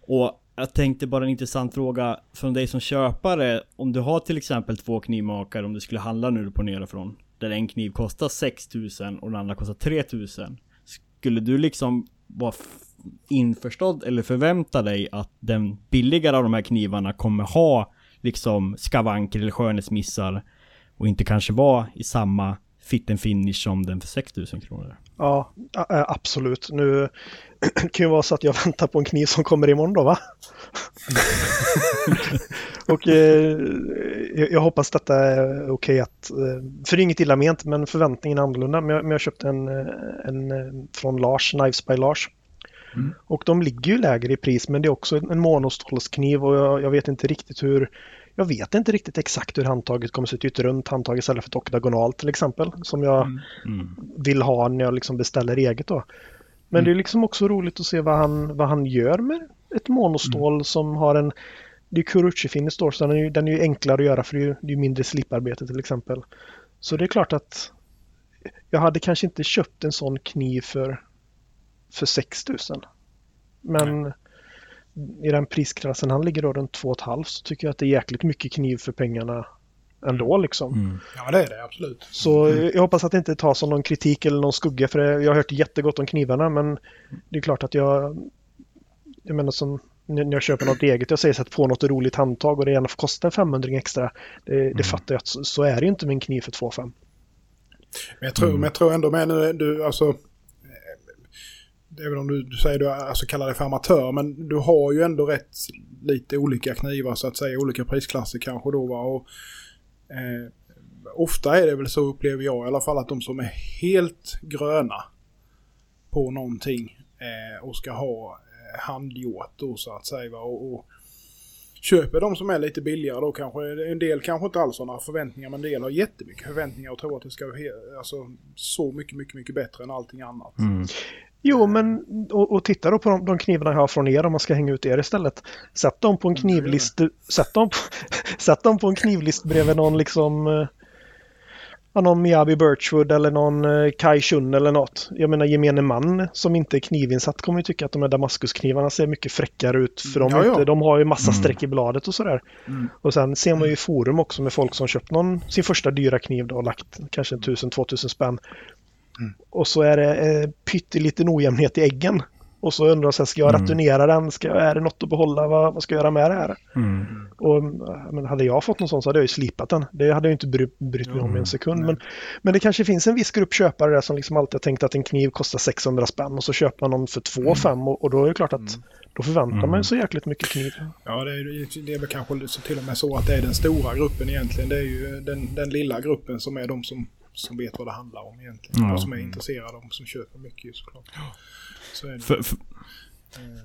Och jag tänkte bara en intressant fråga från dig som köpare. Om du har till exempel två knivmakare, om du skulle handla nu på nerifrån, där en kniv kostar sex tusen och den andra kostar tre tusen. Skulle du liksom vara... F- införstådd eller förvänta dig att den billigare av de här knivarna kommer ha liksom skavanker eller skönhetsmissar och inte kanske vara i samma fit and finish som den för sex tusen kronor? Ja, absolut. Nu kan ju vara så att jag väntar på en kniv som kommer imorgon då, va? Och eh, jag hoppas detta är okej att, för det är inget illa ment, men förväntningen är annorlunda. Men jag, men jag köpte en, en från Lars, Knives by Lars. Mm. Och de ligger ju lägre i pris, men det är också en monostålskniv och jag, jag vet inte riktigt hur jag vet inte riktigt exakt hur handtaget kommer se ut, ett runt handtag istället för ett oktagonalt till exempel, som jag mm. Mm. vill ha när jag liksom beställer eget då. Men mm. det är liksom också roligt att se vad han, vad han gör med ett monostål mm. som har en, det är kuruchi-finish då, så den är ju, den är ju enklare att göra för det är ju, det är ju mindre sliparbete till exempel. Så det är klart att jag hade kanske inte köpt en sån kniv för för sex tusen. Men nej, i den prisklassen han ligger då runt två och ett halvt, så tycker jag att det är jäkligt mycket kniv för pengarna ändå liksom. Mm. Ja, det är det absolut. Så mm. jag hoppas att det inte tar som någon kritik eller någon skugga, för jag har hört jättegott om knivarna, men det är klart att jag jag menar som när jag köper något eget, jag säger så att få något roligt handtag och det gärna får kosta en femhundring extra. Det, det mm. fattar jag att så, så är det ju inte med en kniv för två komma fem. Men jag tror mm. men jag tror ändå, men du alltså, även om du, du säger du alltså kallar dig för amatör, men du har ju ändå rätt lite olika knivar så att säga, olika prisklasser kanske då, va? Och, eh, ofta är det väl så, upplever jag i alla fall, att de som är helt gröna på någonting eh, och ska ha eh, handgjort då så att säga, va? Och, och köper de som är lite billigare då kanske, en del kanske inte alls har förväntningar, men en del har jättemycket förväntningar och tror att det ska vara he- alltså, så mycket, mycket, mycket bättre än allting annat. Mm. Jo, men och, och titta då på de, de knivarna jag har från er, om man ska hänga ut er istället. Sätt dem på en knivlist, sätt dem på, sätt dem på en knivlist bredvid någon liksom någon Miyabi Birchwood eller någon Kai Shun eller något. Jag menar, gemene man som inte är knivinsatt kommer ju tycka att de här Damaskusknivarna ser mycket fräckare ut, för de, ja, ja. Inte, de har ju massa streck i bladet och sådär. Mm. Och sen ser man ju i forum också med folk som köpt någon, sin första dyra kniv då, och lagt kanske tusen till tvåtusen spänn. Mm. Och så är det eh, pytteliten ojämnhet i äggen. Och så undrar jag, ska jag mm. returnera den? Ska jag, är det något att behålla? Vad, vad ska jag göra med det här? Mm. Och, men hade jag fått någon sån så hade jag ju slipat den. Det hade jag inte bry, brytt mig mm. om i en sekund. Men, men det kanske finns en viss grupp köpare där som liksom alltid har tänkt att en kniv kostar sexhundra spänn. Och så köper man någon för två komma fem mm. och, och då är det klart att mm. då förväntar mm. man ju så jäkligt mycket kniv. Ja, det är, det är väl kanske så till och med så att det är den stora gruppen egentligen. Det är ju den, den lilla gruppen som är de som... som vet vad det handlar om egentligen mm. och som är intresserade om, som köper mycket såklart. Så är det. För, för... Eh.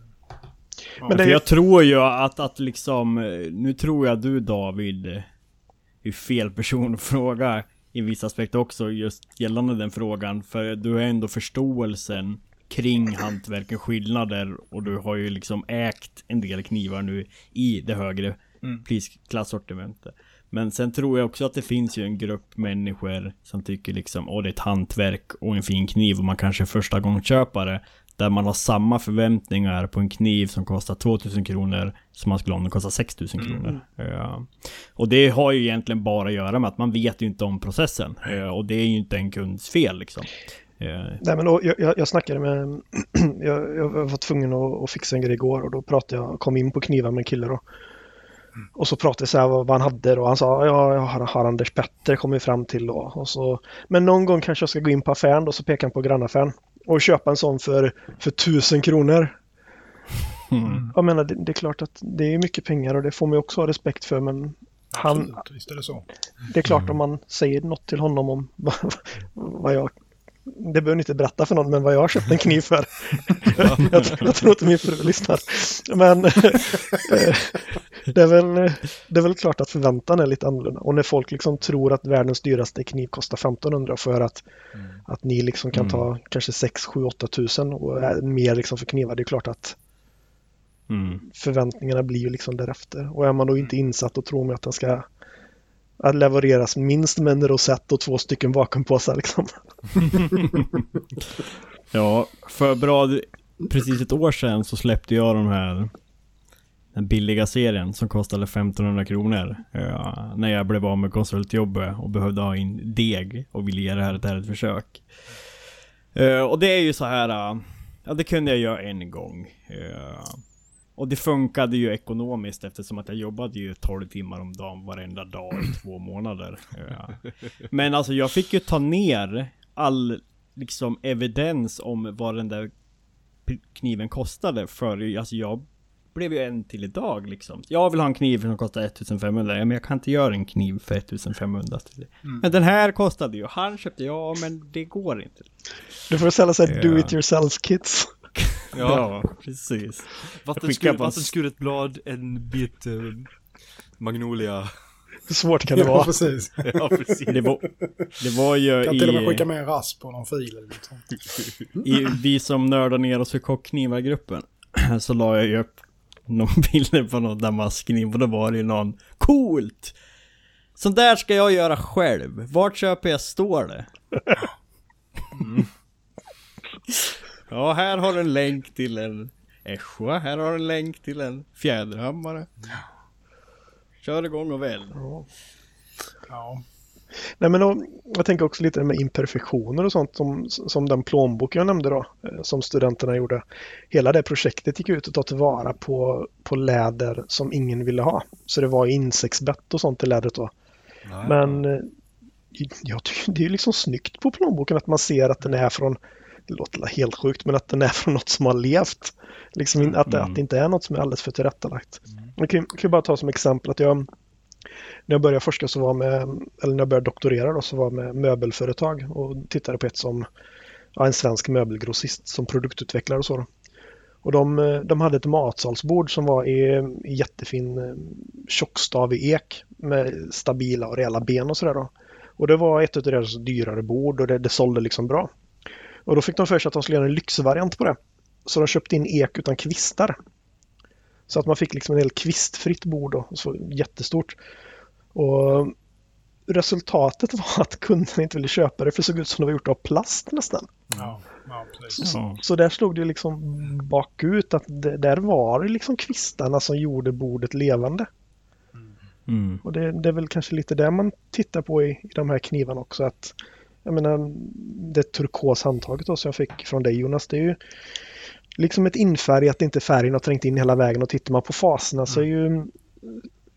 Ja. Men det är... jag tror ju att, att liksom, nu tror jag du, David, är fel person att fråga i vissa aspekter också just gällande den frågan, för du har ändå förståelsen kring hantverken, skillnader, och du har ju liksom ägt en del knivar nu i det högre mm. prisklassortimentet. Men sen tror jag också att det finns ju en grupp människor som tycker liksom, åh, det är ett hantverk och en fin kniv och man kanske är första gång köpare, där man har samma förväntningar på en kniv som kostar tvåtusen kronor som man skulle om den kostar sextusen kronor. Mm. Ja. Och det har ju egentligen bara att göra med att man vet ju inte om processen. Ja, och det är ju inte en kunds fel liksom. Ja. Nej, men då, jag, jag snackade med jag, jag var tvungen att, att fixa en grej igår, och då pratade jag, kom in på knivar med en kille då. Mm. Och så pratade jag så här vad han hade, och han sa ja, jag har Anders Petter kommit fram till då. Och så, men någon gång kanske jag ska gå in på affären, då så pekar han på grannaffären och köpa en sån för, för tusen kronor. Mm. Jag menar, det, det är klart att det är mycket pengar och det får man också ha respekt för, men han, absolut, visst är det så. Det är klart, mm, om man säger något till honom om vad jag, det behöver inte berätta för någon, men vad jag har köpt en kniv för. jag, jag, jag tror inte min fru lyssnar. Men det, är väl, det är väl klart att förväntan är lite annorlunda. Och när folk liksom tror att världens dyraste kniv kostar femtonhundra för att, mm, att ni liksom kan ta, mm, kanske sex, sju, åtta tusen och mer liksom för knivar. Det är klart att, mm, förväntningarna blir ju liksom därefter. Och är man då inte insatt och tror mig att den ska att levereras minst med en rosett och två stycken vakuumpåsar liksom. Ja, för bra precis ett år sedan så släppte jag de här, den billiga serien som kostade femtonhundra kronor, ja, när jag blev av med konsultjobbet och behövde ha in deg och ville ge det här ett, här ett försök. Uh, och det är ju så här, uh, ja, det kunde jag göra en gång. Uh, Och det funkade ju ekonomiskt eftersom att jag jobbade ju tolv timmar om dagen varenda dag i två månader. Ja. Men alltså jag fick ju ta ner all liksom evidens om vad den där kniven kostade, för alltså jag blev ju en till idag liksom. Jag vill ha en kniv som kostar ettusen femhundra, men jag kan inte göra en kniv för ettusen femhundra. Mm. Men den här kostade ju, han köpte jag, men det går inte. Du får sälja såhär, ja, do it yourself kits. Ja, ja, precis. Vattenskur, vattenskuret blad, en bit eh, magnolia. Hur svårt kan det vara? Ja, precis. Ja, precis. Det, var, det var ju kan i... till och med skicka med en rasp på någon fil eller något sånt. I, vi som nördar ner oss i kockknivargruppen så la jag ju upp någon bilder på någon damaskniv, och då var det ju någon coolt. Så där ska jag göra själv. Vart köper jag står det? Mm. Ja, här har en länk till en äschua, här har en länk till en fjäderhammare. Kör igång och väl. Ja. Ja. Nej, men då, jag tänker också lite med imperfektioner och sånt som, som den plånbok jag nämnde då, som studenterna gjorde. Hela det projektet gick ut och tog tillvara på, på läder som ingen ville ha. Så det var insektsbett och sånt i lädret då. Nej. Men jag tycker det är liksom snyggt på plånboken att man ser att den är från, det låter helt sjukt, men att den är från något som har levt. Liksom att, mm, att det inte är något som är alldeles för tillrättalagt. Mm. Jag kan ju bara ta som exempel att jag, när jag började forska så var med, eller när jag började doktorera då, så var med möbelföretag och tittade på ett som, ja, en svensk möbelgrossist som produktutvecklare och så då. Och de, de hade ett matsalsbord som var i, i jättefin tjockstav i ek med stabila och rejäla ben och sådär då. Och det var ett av deras dyrare bord och det, det sålde liksom bra. Och då fick de för sig att de skulle göra en lyxvariant på det. Så de köpte in ek utan kvistar. Så att man fick liksom en helt kvistfritt bord då, och så jättestort. Och resultatet var att kunden inte ville köpa det, för det såg ut som det var gjort av plast nästan. Ja, ja, precis. Så, så där slog det liksom bakut att det, där var det liksom kvistarna som gjorde bordet levande. Mm. Och det, det är väl kanske lite där man tittar på i, i de här knivarna också, att jag menar, det turkos handtaget då, som jag fick från dig, Jonas, det är ju liksom ett infärg, att inte färgen har trängt in hela vägen, och tittar man på faserna, mm, så är ju,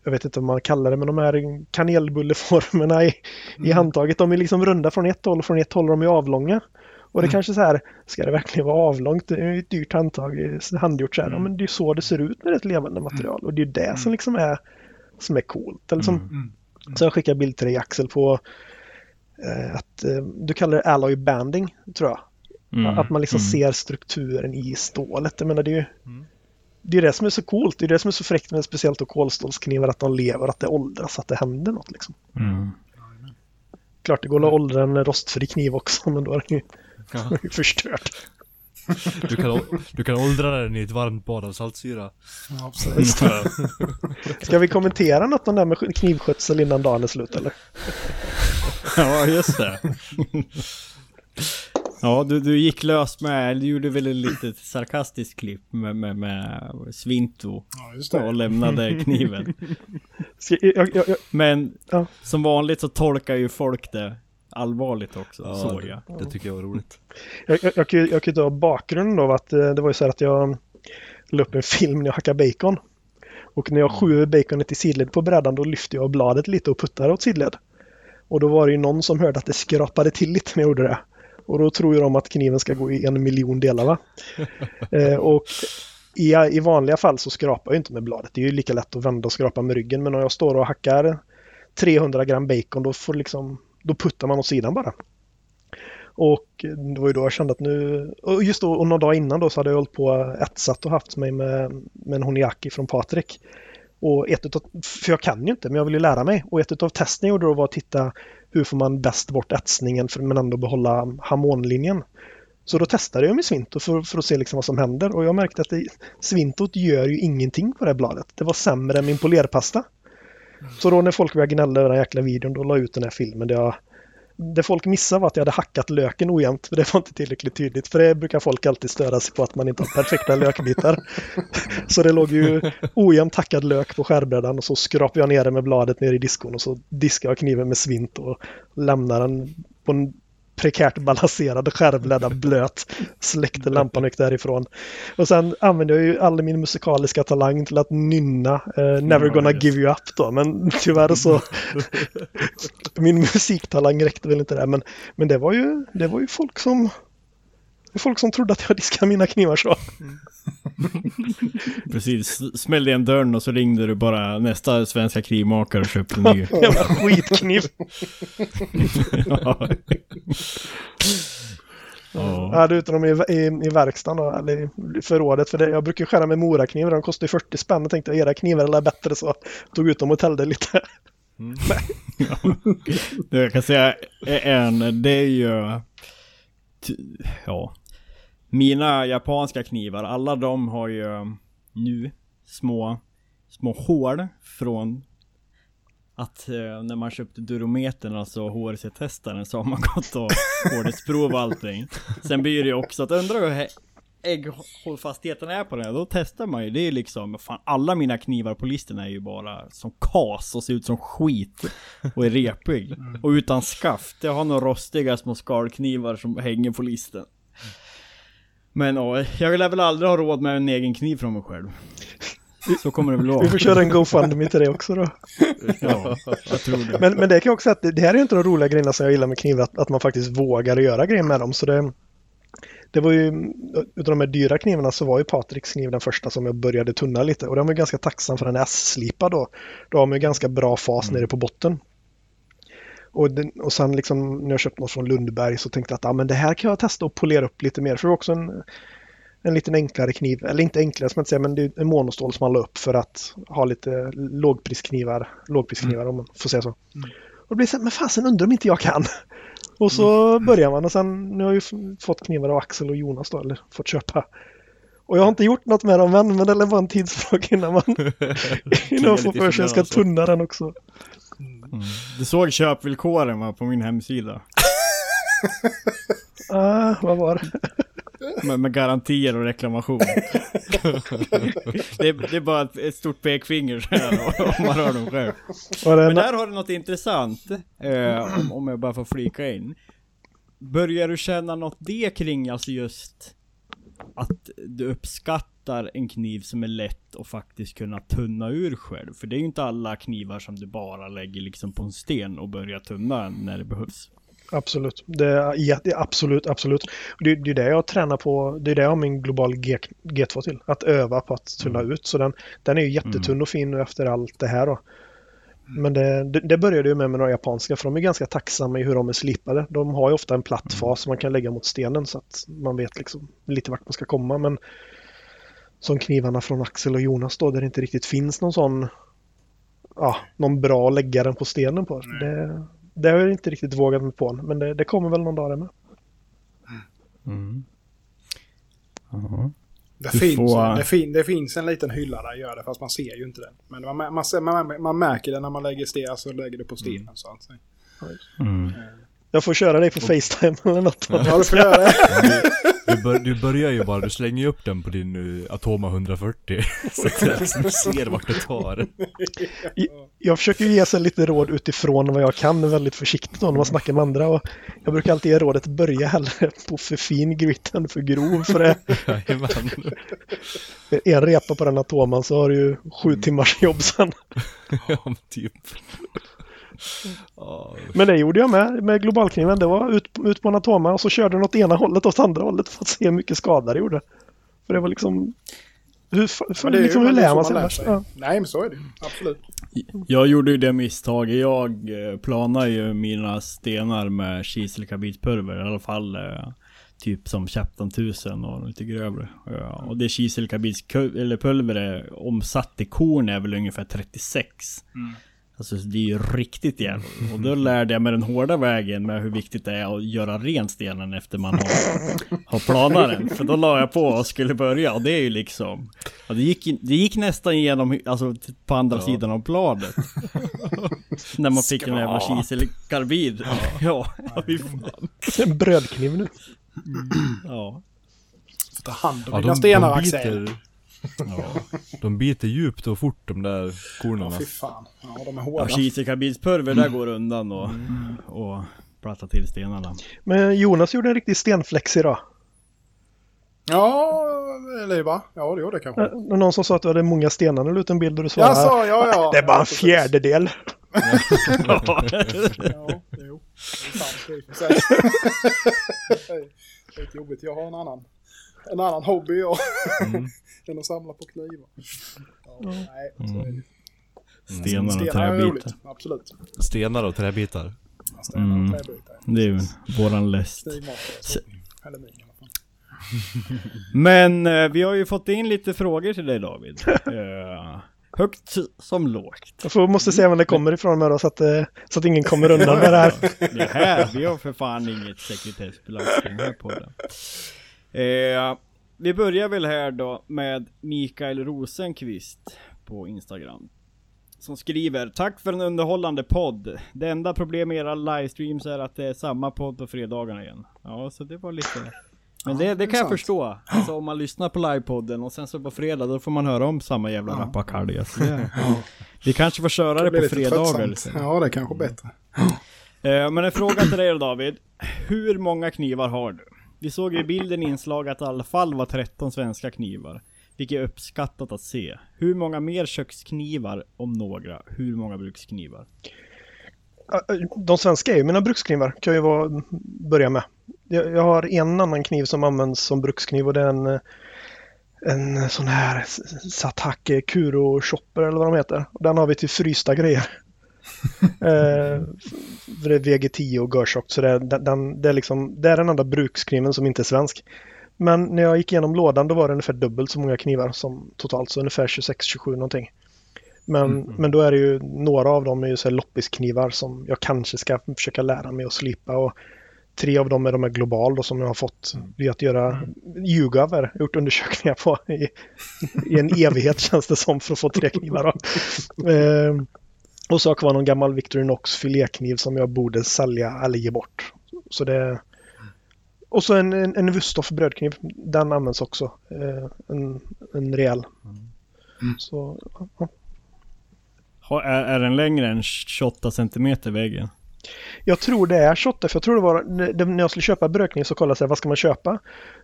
jag vet inte om man kallar det, men de här kanelbulleformerna i, mm, i handtaget, de är liksom runda från ett håll, och från ett håll de är avlånga. Och det, mm, kanske så här, ska det verkligen vara avlångt? Det är ju ett dyrt handtag, handgjort så här, mm, men det är ju så det ser ut med ett levande material, och det är ju det, mm, som liksom är, som är coolt. Eller som, mm. Mm. Mm. Så jag skickar bild till dig, Axel, på att du kallar det alloy banding, tror jag. Mm. Att man liksom, mm, ser strukturen i stålet. Jag menar, det är ju, mm, det är det som är så coolt. Det är det som är så fräckt med speciellt kolstålsknivar, att de lever, att det åldras, att det händer något liksom. Mm. Klart det går att åldra en rostfri kniv också, men då är det ju, ja, förstört. Du kan, du kan åldra den i ett varmt bad av saltsyra. Ja, absolut. Ska vi kommentera något om det här med knivskötsel innan dagen är slut, eller? Ja, just det. Ja, du, du gick lös med, du gjorde väl ett litet sarkastiskt klipp med, med, med Svinto, ja, just det, och lämnade kniven. jag, jag, jag, Men ja. Som vanligt så tolkar ju folk det allvarligt också, ja, såg jag. Det, det tycker jag var roligt. Jag, jag, jag, jag, jag kunde ha bakgrund av att det var ju så här att jag la upp en film när jag hackade bacon. Och när jag skjuter baconet i sidled på brädan, då lyfter jag bladet lite och puttar åt sidled. Och då var det ju någon som hörde att det skrapade till lite när jag gjorde det. Och då tror ju de att kniven ska gå i en miljon delar, va? eh, och i, i vanliga fall så skrapar jag inte med bladet. Det är ju lika lätt att vända och skrapa med ryggen. Men om jag står och hackar trehundra gram bacon, då, får liksom, då puttar man åt sidan bara. Och det var ju då jag kände att nu... Och just då, och några dagar innan då, så hade jag hållit på etsat och haft mig med, med en honiaki från Patrik. Och ett utav, för jag kan ju inte, men jag vill ju lära mig. Och ett utav testen jag gjorde då var att titta... Hur får man bäst bort ätsningen men ändå behålla harmonlinjen? Så då testade jag med Svinto för, för att se liksom vad som händer. Och jag märkte att det, Svintot gör ju ingenting på det här bladet. Det var sämre än min polerpasta. Så då när folk började gnälla över den här jäkla videon, då la jag ut den här filmen. Där jag, det folk missade var att jag hade hackat löken ojämnt. För det var inte tillräckligt tydligt. För det brukar folk alltid störa sig på, att man inte har perfekta lökbitar. Så det låg ju ojämnt hackad lök på skärbrädan. Och så skrapade jag ner det med bladet ner i diskon. Och så diskade jag kniven med Svint och lämnade den på en prekärt balanserad skärbräda blöt. Släckte lampan och därifrån. Och sen använde jag ju all min musikaliska talang till att nynna eh, Never Gonna Give You Up då. Men tyvärr så min musiktalang räckte väl inte där. Men, men det var ju, det var ju folk som folk som trodde att jag diskade mina knivar så. Precis, smällde en dörren och så ringde du bara nästa svenska knivmakare och köpte en ny. Ja, skitkniv. Ja. Ja. Jag hade ute dem i, i, i verkstaden eller i förrådet, för det, jag brukar skära med Mora-knivar, de kostar ju fyrtio spänn. Jag tänkte, era knivar eller bättre, så tog ut dem och tällde lite. Mm. Ja. Jag kan säga en, det är ju ja, mina japanska knivar, alla de har ju nu små små hål från att eh, när man köpte Durometern, alltså H R C-testaren, så har man gått och hårdhetsprov och allting. Sen blir det ju också att undra hur ägghållfastheten är på den här. Då testar man ju, det är liksom, fan, alla mina knivar på listan är ju bara som kas och ser ut som skit och är repig. Och utan skaft, jag har några rostiga små skalknivar som hänger på listan. Men åh, jag vill väl aldrig ha råd med en egen kniv från mig själv. Så kommer det väl att. Vi får köra en GoFundMe till det också då. Ja, jag tror det. Men, men det kan jag också säga att det här är ju inte de roliga grejerna som jag gillar med knivar, att, att man faktiskt vågar göra grejer med dem. Så det, det var ju, utav de här dyra knivarna så var ju Patriks kniv den första som jag började tunna lite. Och den var ju ganska tacksam för den S-slipad då. Då har man ju ganska bra fas mm. nere på botten. Och, den, och sen liksom, när jag köpte något från Lundberg så tänkte jag att ah, men det här kan jag testa och polera upp lite mer. För det var också en, en liten enklare kniv, eller inte enklare som man säger, men det är en monostål som man la upp för att ha lite lågprisknivar, lågprisknivar mm. om man får säga så. Mm. Och det blir så här, men fasen undrar om inte jag kan. Och så mm. börjar man, och sen nu har jag ju fått knivar av Axel och Jonas då, eller fått köpa. Och jag har inte gjort något med dem än, men det är bara en tidsfråga innan man innan får för sig jag ska tunna den också. Mm. Du såg köpvillkoren va, på min hemsida. Ah, vad var det? med, med garantier och reklamation. det, är, det är bara ett, ett stort pekfinger så här, om man rör dem själv. Men där har du något intressant, eh, om, om jag bara får flika in. Börjar du känna något det kring, alltså just att du uppskattar en kniv som är lätt att faktiskt kunna tunna ur själv? För det är ju inte alla knivar som du bara lägger liksom på en sten och börjar tunna när det behövs. Absolut, det är, ja, det är absolut, absolut. Det, det är det jag tränar på, det är det jag har min Global G, G två till, att öva på att tunna mm. ut. Så den, den är ju jättetunn och fin efter allt det här då. Men det, det, det började ju med med några japanska, för de är ganska tacksamma i hur de är slipade. De har ju ofta en platt fas som man kan lägga mot stenen så att man vet liksom lite vart man ska komma. Men som knivarna från Axel och Jonas då, där det inte riktigt finns någon sån, ja, någon bra att lägga den på stenen på. Det, det har jag inte riktigt vågat mig på, men det, det kommer väl någon dag där med. Mm. Uh-huh. Det, finns, får... det, fin, det finns en liten hylla där gör det, fast man ser ju inte den. Men man, man, man, man märker det när man lägger sten, så lägger det på stenen. Mm. Så att mm. Jag får köra dig på FaceTime eller något. Ja, du får göra det. Du, du, bör, du börjar ju bara, du slänger upp den på din uh, Atoma hundrafyrtio. Så att du ser vart det tar. Jag, jag försöker ju ge sig lite råd utifrån vad jag kan, väldigt försiktigt då, när man snackar med andra. Och jag brukar alltid ge rådet att börja hellre på för fin grit än för grov. För det. En repa på den Atoman så har du ju sju timmars jobb sen. Ja, typ. Men det gjorde jag med med globalkniven. Det var ut, ut på en Atoma och så körde den åt ena hållet och åt andra hållet för att se hur mycket skada det gjorde. För det var liksom hur, för det liksom hur lär man sig, man lär sig. Ja. Nej, men så är det, absolut. Jag gjorde ju det misstaget. Jag planar ju mina stenar med kiselkarbidpulver, i alla fall typ som Chapton tusen och lite grövre. Ja, och det kiselkarbidpulver är omsatt i korn är väl ungefär trettiosex. Mm. Alltså det är ju riktigt igen. Och då lärde jag mig den hårda vägen med hur viktigt det är att göra ren stenen efter man har, har planat den. För då la jag på och skulle börja. Och det är ju liksom... Det gick, det gick nästan igenom alltså, på andra ja. sidan av bladet. När man fick Skrat. en jävla kiselkarbid. Ja, ja. ja vi får... En brödkniv nu. Ja. Får ta hand om ja, dina stenar, Axel. Ja, de biter djupt och fort de där kornarna. Ja, fy fan. Ja, de är hårda. Ja, kiselkarbidspulver mm. där går undan och, mm. och plattar till stenarna. Men Jonas gjorde en riktig stenflex idag. Ja, eller va? Ja, det gjorde det kanske. N- någon som sa att du hade många stenar eller ut en bild och du sa ja, så, ja, ja. Det är bara en ja, fjärdedel. Ja, ja. ja jo. Det är lite jobbigt. Jag har en annan. En annan hobby jag mm. än att samla på knivar. Ja, mm. Nej, så är det. Stenar, stenar och träbitar. Absolut. Stenar och träbitar. Ja, stenar och mm. träbitar. Det är ju våran läst. Eller min i alla fall. Men eh, vi har ju fått in lite frågor till dig, David. uh, högt som lågt. Jag får, måste se var det kommer ifrån med då, så, att, eh, så att ingen kommer undan med det här. Det här, vi har för fan inget sekretessbelagt här på det. Eh, vi börjar väl här då med Mikael Rosenqvist på Instagram som skriver: tack för en underhållande podd. Det enda problemet med era livestreams är att det är samma podd på fredagarna igen. Ja, så det var lite... Men det, det kan jag förstå. Alltså, om man lyssnar på livepodden och sen så på fredag, då får man höra om samma jävla ja. rappakardia. Ja. Vi kanske får köra det, det på fredagar liksom. Ja, det är kanske bättre. eh, Men en fråga till dig, David. Hur många knivar har du? Vi såg i bilden inslag att i alla fall var tretton svenska knivar, vilket är uppskattat att se. Hur många mer köksknivar om några? Hur många bruksknivar? De svenska är ju mina bruksknivar, kan jag ju börja med. Jag har en annan kniv som används som brukskniv och det är en, en sån här Satake Kuro shopper eller vad de heter. Den har vi till frysta grejer. eh, för det är V G tio och Gershockt, så det är, den, det, är liksom, det är den andra brukskniven som inte är svensk. Men när jag gick igenom lådan då var det ungefär dubbelt så många knivar som totalt, så ungefär tjugosex tjugosju någonting. Men, mm. men då är det ju några av dem är ju så här loppisknivar som jag kanske ska försöka lära mig att slipa, och tre av dem är de här Global då, som jag har fått via att göra ljuga över, gjort undersökningar på i, i en evighet känns det som, för att få tre knivar då. eh, Och så har jag kvar någon gammal Victorinox filékniv som jag borde sälja eller ge bort. Så det... Och så en, en, en Wüsthof brödkniv. Den används också. Eh, en, en rejäl. Mm. Så, ja. ha, är, är den längre än tjugoåtta centimeter väggen? Jag tror det är tjugoåtta, för jag tror det var... När jag skulle köpa brödkniv så kollade jag vad ska man köpa.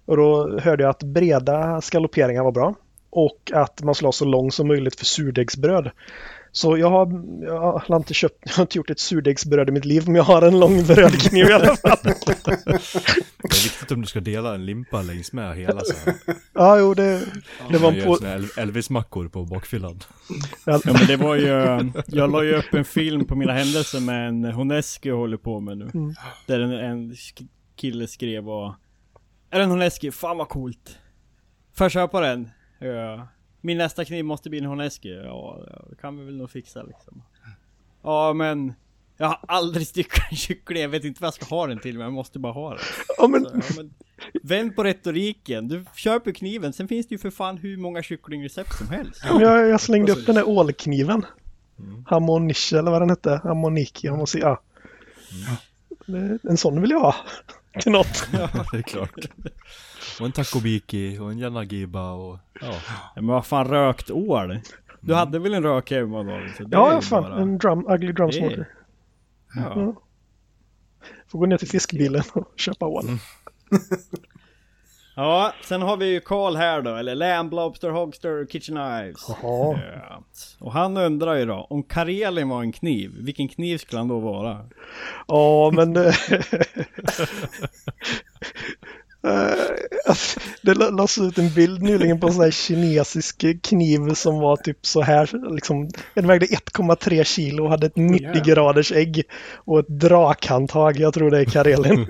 Och då hörde jag att breda skaloperingar var bra. Och att man skulle ha så lång som möjligt för surdegsbröd. Så jag har, jag har inte köpt, jag har inte gjort ett surdegsbröd i mitt liv, men jag har en lång brödkniv i alla fall. Det är viktigt om du ska dela en limpa längs med hela så här. Ja, jo, det, det var på... Elvis-mackor på bakfyllan. Ja, men det var ju... Jag la ju upp en film på mina händelser med en Honesque jag håller på med nu. Mm. Där en, en kille skrev och... Är den Honesque? Fan vad coolt. Får köpa den. Ja. Min nästa kniv måste bli en Honesque. Ja, det kan vi väl nog fixa liksom. Ja, men jag har aldrig styckat en kyckling. Jag vet inte vad jag ska ha den till, men jag måste bara ha den. Ja, men, så, ja, men Vänd på retoriken. Du köper kniven. Sen finns det ju för fan hur många kycklingrecept som helst. Ja. Jag, jag slängde upp den där ålkniven. Mm. Hammonik eller vad den hette. Hammonik. Jag måste säga. Mm. En sån vill jag ha. Till något. Ja, det är klart. Och en takobiki och en janagiba och ja. Men vad fan rökt år. Du mm. hade väl en rök hemma då? Ja, fan. Bara... En drum, ugly drum smoker. Ja. Ja. Får gå ner till fiskbilen och köpa ål. Mm. Ja, sen har vi ju Karl här då. Eller Lamb, Lobster, Hogster, Kitchen Knives. Jaha. Ja. Och han undrar ju då, om Karelin var en kniv, vilken kniv skulle han då vara? Ja, men det lades ut en bild nyligen på en sån här kinesisk kniv som var typ så här liksom, den vägde ett komma tre kilo och hade ett nittio graders ägg och ett drakhandtag. Jag tror det är Karelin.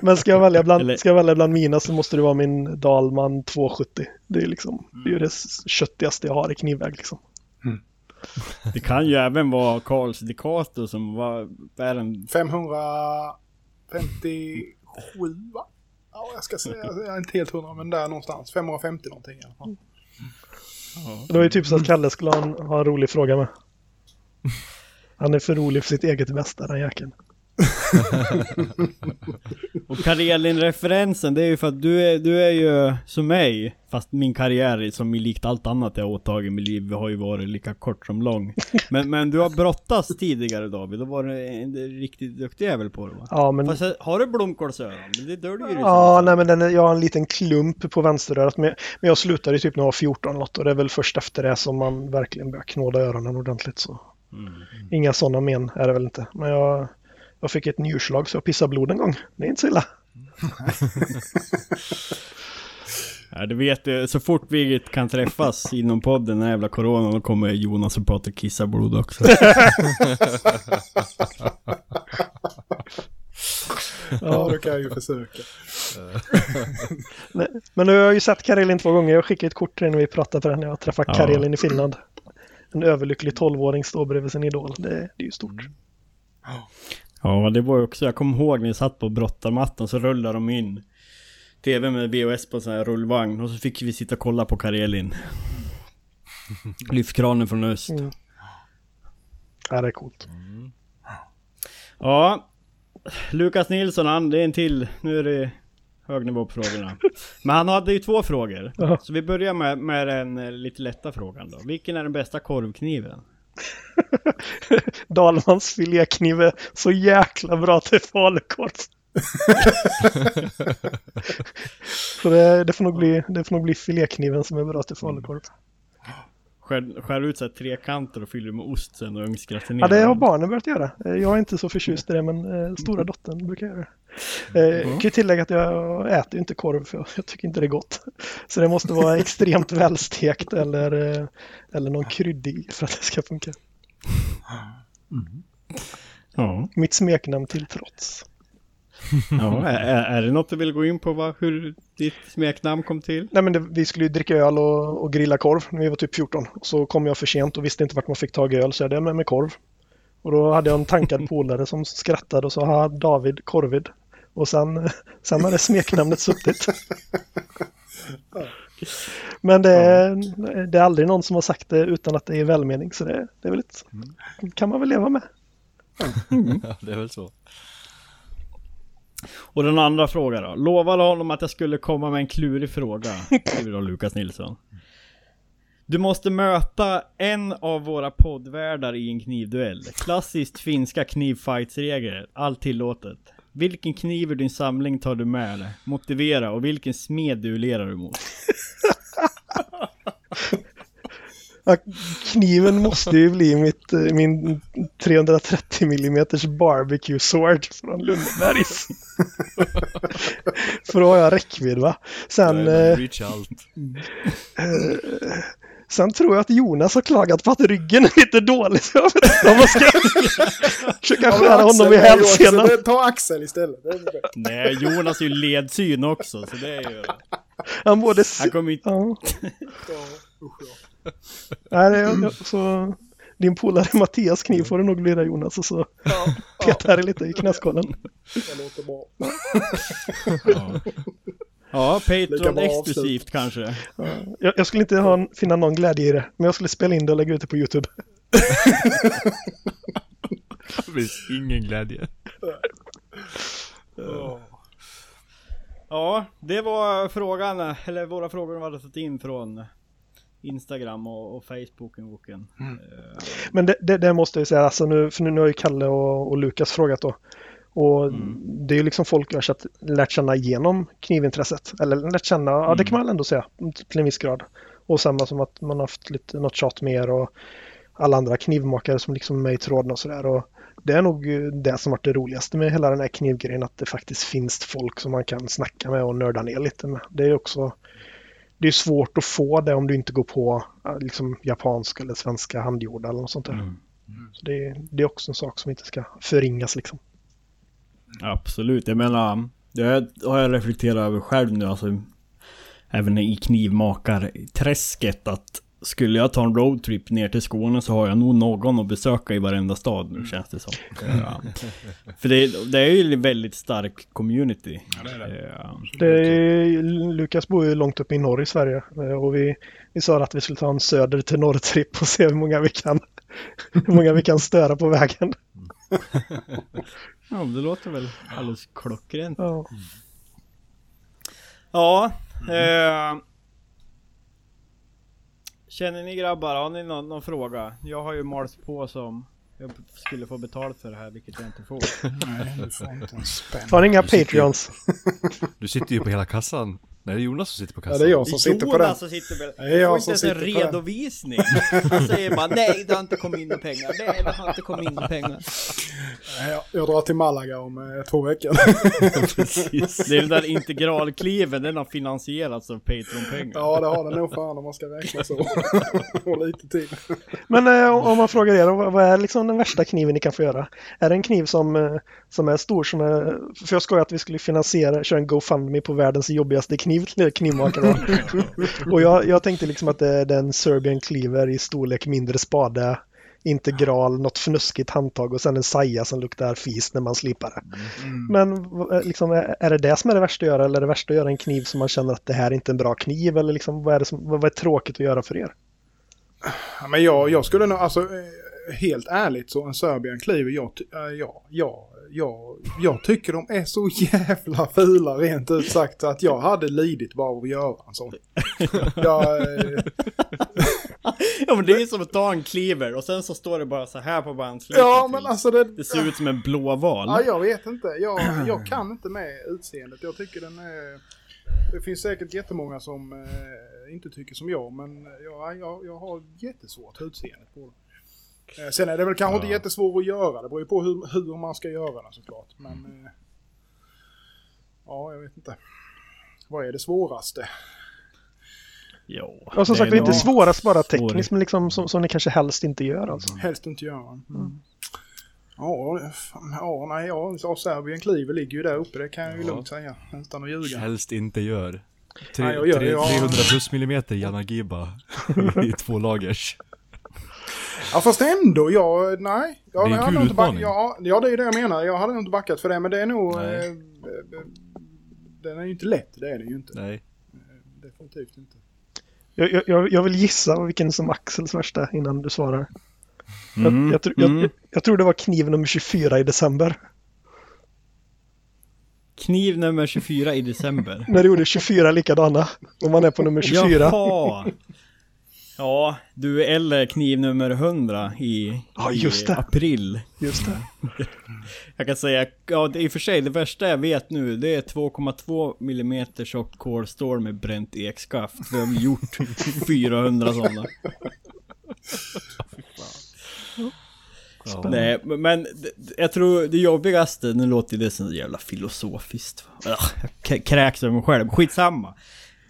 Men ska jag välja bland, ska jag välja bland mina så måste det vara min Dalman tvåhundrasjuttio. Det är liksom, det är ju det köttigaste jag har i knivväg liksom. Mm. Det kan ju även vara Karls Decato som var en femhundrafemtio sju, va? Ja, jag ska säga, jag är inte helt hundra, men där någonstans. femhundrafemtio någonting. I alla fall. Ja. Det var ju typ så att Kalle skulle ha en, ha en rolig fråga med. Han är för rolig för sitt eget bästa, den jäkeln. Och Karelin-referensen, det är ju för att du är, du är ju som mig, fast min karriär som är likt allt annat jag åtagit i mitt liv har ju varit lika kort som lång. Men, men du har brottats tidigare, David, då var du en riktigt duktig jävel på det, va? Ja, men... Fast, har du blomkålsöron? Det dör du ju. Ja, nej, men den är, jag har en liten klump på vänsterörat, men, men jag slutade typ när jag var fjorton något, och det är väl först efter det som man verkligen börjar knåda öronen ordentligt så. Mm. Inga sådana men är det väl inte, men jag Jag fick ett njurslag så jag pissade blod en gång. Det är inte så illa. Ja, du vet, så fort vi kan träffas inom podden när jävla corona, då kommer Jonas och Patrik kissa blod också. Ja, då kan jag ju försöka. Men nu har jag ju sett Karelin två gånger. Jag skickade ett kort till när vi pratade för henne. Jag träffade ja. Karelin i Finland. En överlycklig tolvåring står bredvid sin idol. Det, det är ju stort. Ja. Ja, det var ju också, jag kommer ihåg när jag satt på brottarmattan så rullade de in T V med V H S på en sån här rullvagn och så fick vi sitta och kolla på Karelin. Lyftkranen från öst. Mm. Ja, det är coolt. Mm. Ja, Lukas Nilsson, han, det är en till, nu är det hög nivå på frågorna. Men han hade ju två frågor. Uh-huh. Så vi börjar med, med den lite lätta frågan då. Vilken är den bästa korvkniven? Dalmans filékniv är så jäkla bra till falukorv. Så det, det får nog bli det får nog bli filékniven som är bra till falukorv. Skär, skär ut så här trekanter och fyller med ost sen och ugnsgrädde ner. Ja, det har barnen börjat göra. Jag är inte så förtjust i det, men eh, stora dottern brukar göra det. Eh, kan ju tillägga att jag äter inte korv för jag, jag tycker inte det är gott. Så det måste vara extremt välstekt eller, eller någon kryddig för att det ska funka. Mm. Ja. Mitt smeknamn till trots. Ja, är, är det något du vill gå in på, va? Hur ditt smeknamn kom till? Nej, men det, vi skulle ju dricka öl och, och grilla korv när vi var typ fjorton. Så kom jag för sent och visste inte vart man fick tag i öl, så jag hade med mig korv. Och då hade jag en tankad polare som skrattade och sa, ha, David, Korvid. Och sen, sen hade smeknamnet suttit. Men det är, det är aldrig någon som har sagt det utan att det är välmening, så det, det är väl ett, kan man väl leva med. Mm. Ja, det är väl så. Och den andra frågan då. Lovade honom att jag skulle komma med en klurig fråga, skriver då Lukas Nilsson. Du måste möta en av våra poddvärdar i en knivduell. Klassiskt finska knivfights-regler. Allt tillåtet. Vilken kniv ur din samling tar du med? Motivera. Och vilken smed duellerar du mot? Kniven måste ju bli mitt, min trehundratrettio millimeter barbecue-sword från Lundbergs. För då har jag räckvidd, va? Sen, nej, reach out. Eh, sen tror jag att Jonas har klagat på att ryggen är lite dålig. Så jag vet inte om man ska försöka skära ja, Axel, honom i hälsenan. Ta Axel istället. Nej, Jonas är ju ledsyn också. Så det är ju... Han, både... Han kommer inte... Ja. Nej, jag, jag, så din polare Mattias kniv får du nog lyda, Jonas, och så ja, petar ja. det lite i knäskålen. Det låter bra. Ja. Ja, Patreon exklusivt kanske. Ja. Jag, jag skulle inte ha, finna någon glädje i det, men jag skulle spela in det och lägga ut det på YouTube. Det finns ingen glädje. Oh. Ja, det var frågan, eller våra frågor var satt in från Instagram och, och Facebook. Mm. Men det, det, det måste jag säga, alltså nu, för nu har ju Kalle och, och Lukas frågat då. Och mm. det är ju liksom folk har känt, lärt känna genom knivintresset. Eller lärt känna, mm. ja det kan man ändå säga, till en viss grad. Och samma som att man har haft lite, något tjat mer och alla andra knivmakare som liksom är med i tråden och sådär. Och det är nog det som varit det roligaste med hela den här knivgrejen, att det faktiskt finns folk som man kan snacka med och nörda ner lite med. Det är också, det är svårt att få det om du inte går på liksom japanska eller svenska handgjorda eller något sånt där. Mm. Mm. Så det, det är också en sak som inte ska förringas liksom. Absolut, jag menar, det har jag reflekterat över själv nu, alltså även i knivmakarträsket, att skulle jag ta en roadtrip ner till Skåne så har jag nog någon att besöka i varenda stad nu, känns det som. Ja. För det, det är ju en väldigt stark community. Ja, det är det. Ja. Det är, Lukas bor ju långt upp i norr i Sverige, och vi, vi sa att vi skulle ta en söder till norr-trip och se hur många vi kan, hur många vi kan störa på vägen. Ja, det låter väl alldeles klockrent. Ja, ja eh, känner ni grabbar, har ni någon, någon fråga? Jag har ju malt på som jag skulle få betalt för det här, vilket jag inte får. Nej, det får inte en spänn. Har ni inga Patreons? Du sitter ju på hela kassan. Nej, det är Jonas som sitter på kassan. Ja, det är jag som sitter på den. Som sitter på... Nej, jag får inte ens en redovisning. Då säger man, nej, det har inte kommit in pengar. Nej, det har inte kommit in pengar. Jag, jag drar till Malaga om eh, två veckor. Precis. Det är den där integralkliven, den har finansierats av Patreon-pengar. Ja, det har den nog fan om man ska räkna så. Och lite till. Men eh, om man frågar er, vad är liksom den värsta kniven ni kan få göra? Är det en kniv som, som är stor? Som är... För jag skojar att vi skulle finansiera, köra en GoFundMe på världens jobbigaste kniv. Knivmakare. Och jag, jag tänkte liksom att det är den Serbian cleaver i storlek, mindre spade, integral, något förnuskigt handtag och sen en saja som luktar fis när man slipar det. Mm. Men liksom, är det det som är det värsta att göra, eller är det värsta att göra en kniv som man känner att det här är inte är en bra kniv, eller liksom, vad, är det som, vad är tråkigt att göra för er? Ja, men jag, jag skulle nog, alltså helt ärligt, så en Serbian cleaver, jag, ja, ja Jag, jag tycker de är så jävla fula, rent ut sagt, att jag hade lidit bara av att göra en sån. Jag, eh... ja, men det är som att ta en cleaver och sen så står det bara så här på bandslutet. Ja, men alltså det... det ser ut som en blå val. Ja, jag vet inte. Jag, jag kan inte med utseendet. Jag tycker den är... Det finns säkert jättemånga som eh, inte tycker som jag, men jag, jag, jag har jättesvårt utseendet på den. Sen är det väl kanske ja. inte jättesvårt att göra. Det beror ju på hur, hur man ska göra det, såklart. Men mm. eh, ja, jag vet inte. Vad är det svåraste? Jo, och som sagt, det är inte svårast bara tekniskt, men liksom som, som ni kanske helst inte gör. Alltså. Helst inte göra. Mm. Mm. Ja, fan, ja, nej, ja, Serbian cleaver ligger ju där uppe. Det kan jag ju ja. lugnt säga, utan att ljuga. Helst inte gör. Tre, nej, jag gör tre, ja. trehundra plus millimeter Jana Giba i två lagers. Ja, fast ändå, jag, nej. Jag, det är en kul utmaning. Ja, ja, det är ju det jag menar. Jag hade nog inte backat för det, men det är nog... Eh, den är ju inte lätt, det är det ju inte. Nej. Definitivt inte. Jag, jag, jag vill gissa vilken som Axels värsta innan du svarar. Mm. Jag, jag, jag, mm. jag, jag tror det var kniv nummer tjugofyra i december. Kniv nummer tjugofyra i december? När du gjorde tjugofyra likadana, om man är på nummer tjugofyra. Jaha! Ja, du är eller kniv nummer hundra i, ja, just i april. Just det. Jag kan säga, ja, det, i och för sig, det värsta jag vet nu, det är två komma två millimeter tjock kolstål med bränt ekskaft. Vi har gjort fyrahundra sådana. Ja. Nej, men jag tror det jobbigaste, nu låter det så jävla filosofiskt. Jag kräks över mig själv, skitsamma.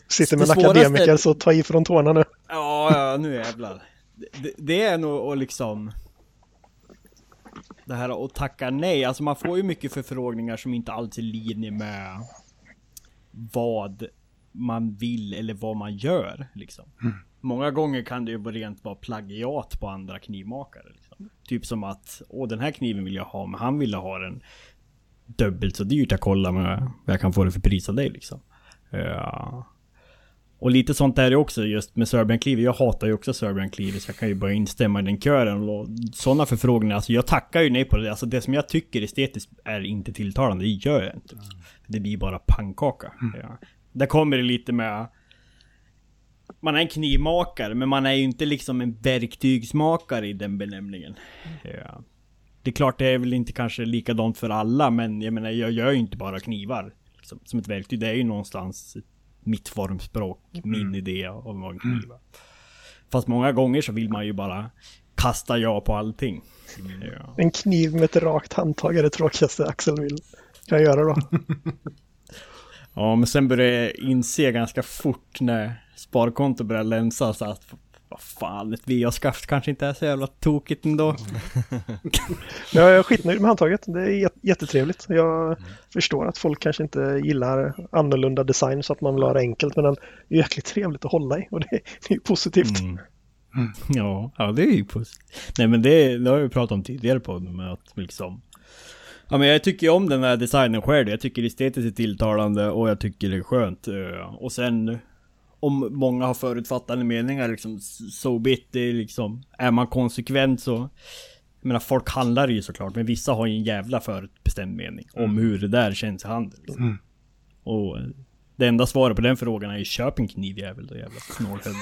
Sitter med en akademiker så ta ifrån tårna nu. Ja, ja, nu jävlar. Det, det är nog att liksom... Det här att tacka nej. Alltså man får ju mycket förfrågningar som inte alls är i linje med vad man vill eller vad man gör. Liksom. många gånger kan det ju rent vara plagiat på andra knivmakare. Liksom. Typ som att, åh, den här kniven vill jag ha, men han ville ha den dubbelt så dyrt, att kolla men jag kan få det för pris av dig. Liksom. Ja. Och lite sånt där också just med Serbian cleaver. Jag hatar ju också Serbian cleaver, så jag kan ju bara instämma i den kören. Och sådana förfrågningar, alltså jag tackar ju nej på det. Alltså det som jag tycker estetiskt är inte tilltalande, det gör jag inte. Det blir bara pannkaka. Mm. Ja. Där kommer det lite med... Man är en knivmakare, men man är ju inte liksom en verktygsmakare i den benämningen. Mm. Ja. Det är klart, det är väl inte kanske likadant för alla, men jag menar, jag gör ju inte bara knivar liksom, som ett verktyg. Det är ju någonstans... mitt formspråk, mm. min idé om vad kniva. Mm. Fast många gånger så vill man ju bara kasta ja på allting. Mm. Ja. En kniv med ett rakt handtag är det tråkigaste Axel vill jag göra då. Ja, men sen började jag inse ganska fort när sparkontot började länsa så att vad fan, ett V A-skaft kanske inte är så jävla tokigt ändå. Mm. Jag är skitnöjd med handtaget. Det är jättetrevligt. Jag mm. förstår att folk kanske inte gillar annorlunda design så att man vill ha det enkelt. Men det är jäkligt trevligt att hålla i och det är, det är ju positivt. Mm. Mm. Ja, ja, det är ju positivt. Nej, men det, det har vi pratat om tidigare på med att liksom... Ja, men jag tycker om den här designen själv. Jag tycker estetiskt är tilltalande och jag tycker det är skönt. Och sen... om många har förutfattade meningar liksom, so bit, det är liksom, är man konsekvent så, jag menar, folk handlar ju såklart, men vissa har ju en jävla förutbestämd mening om mm. hur det där känns i handen liksom. Mm. Och det enda svaret på den frågan är ju köp en knivjävel då, jävla snålhöd.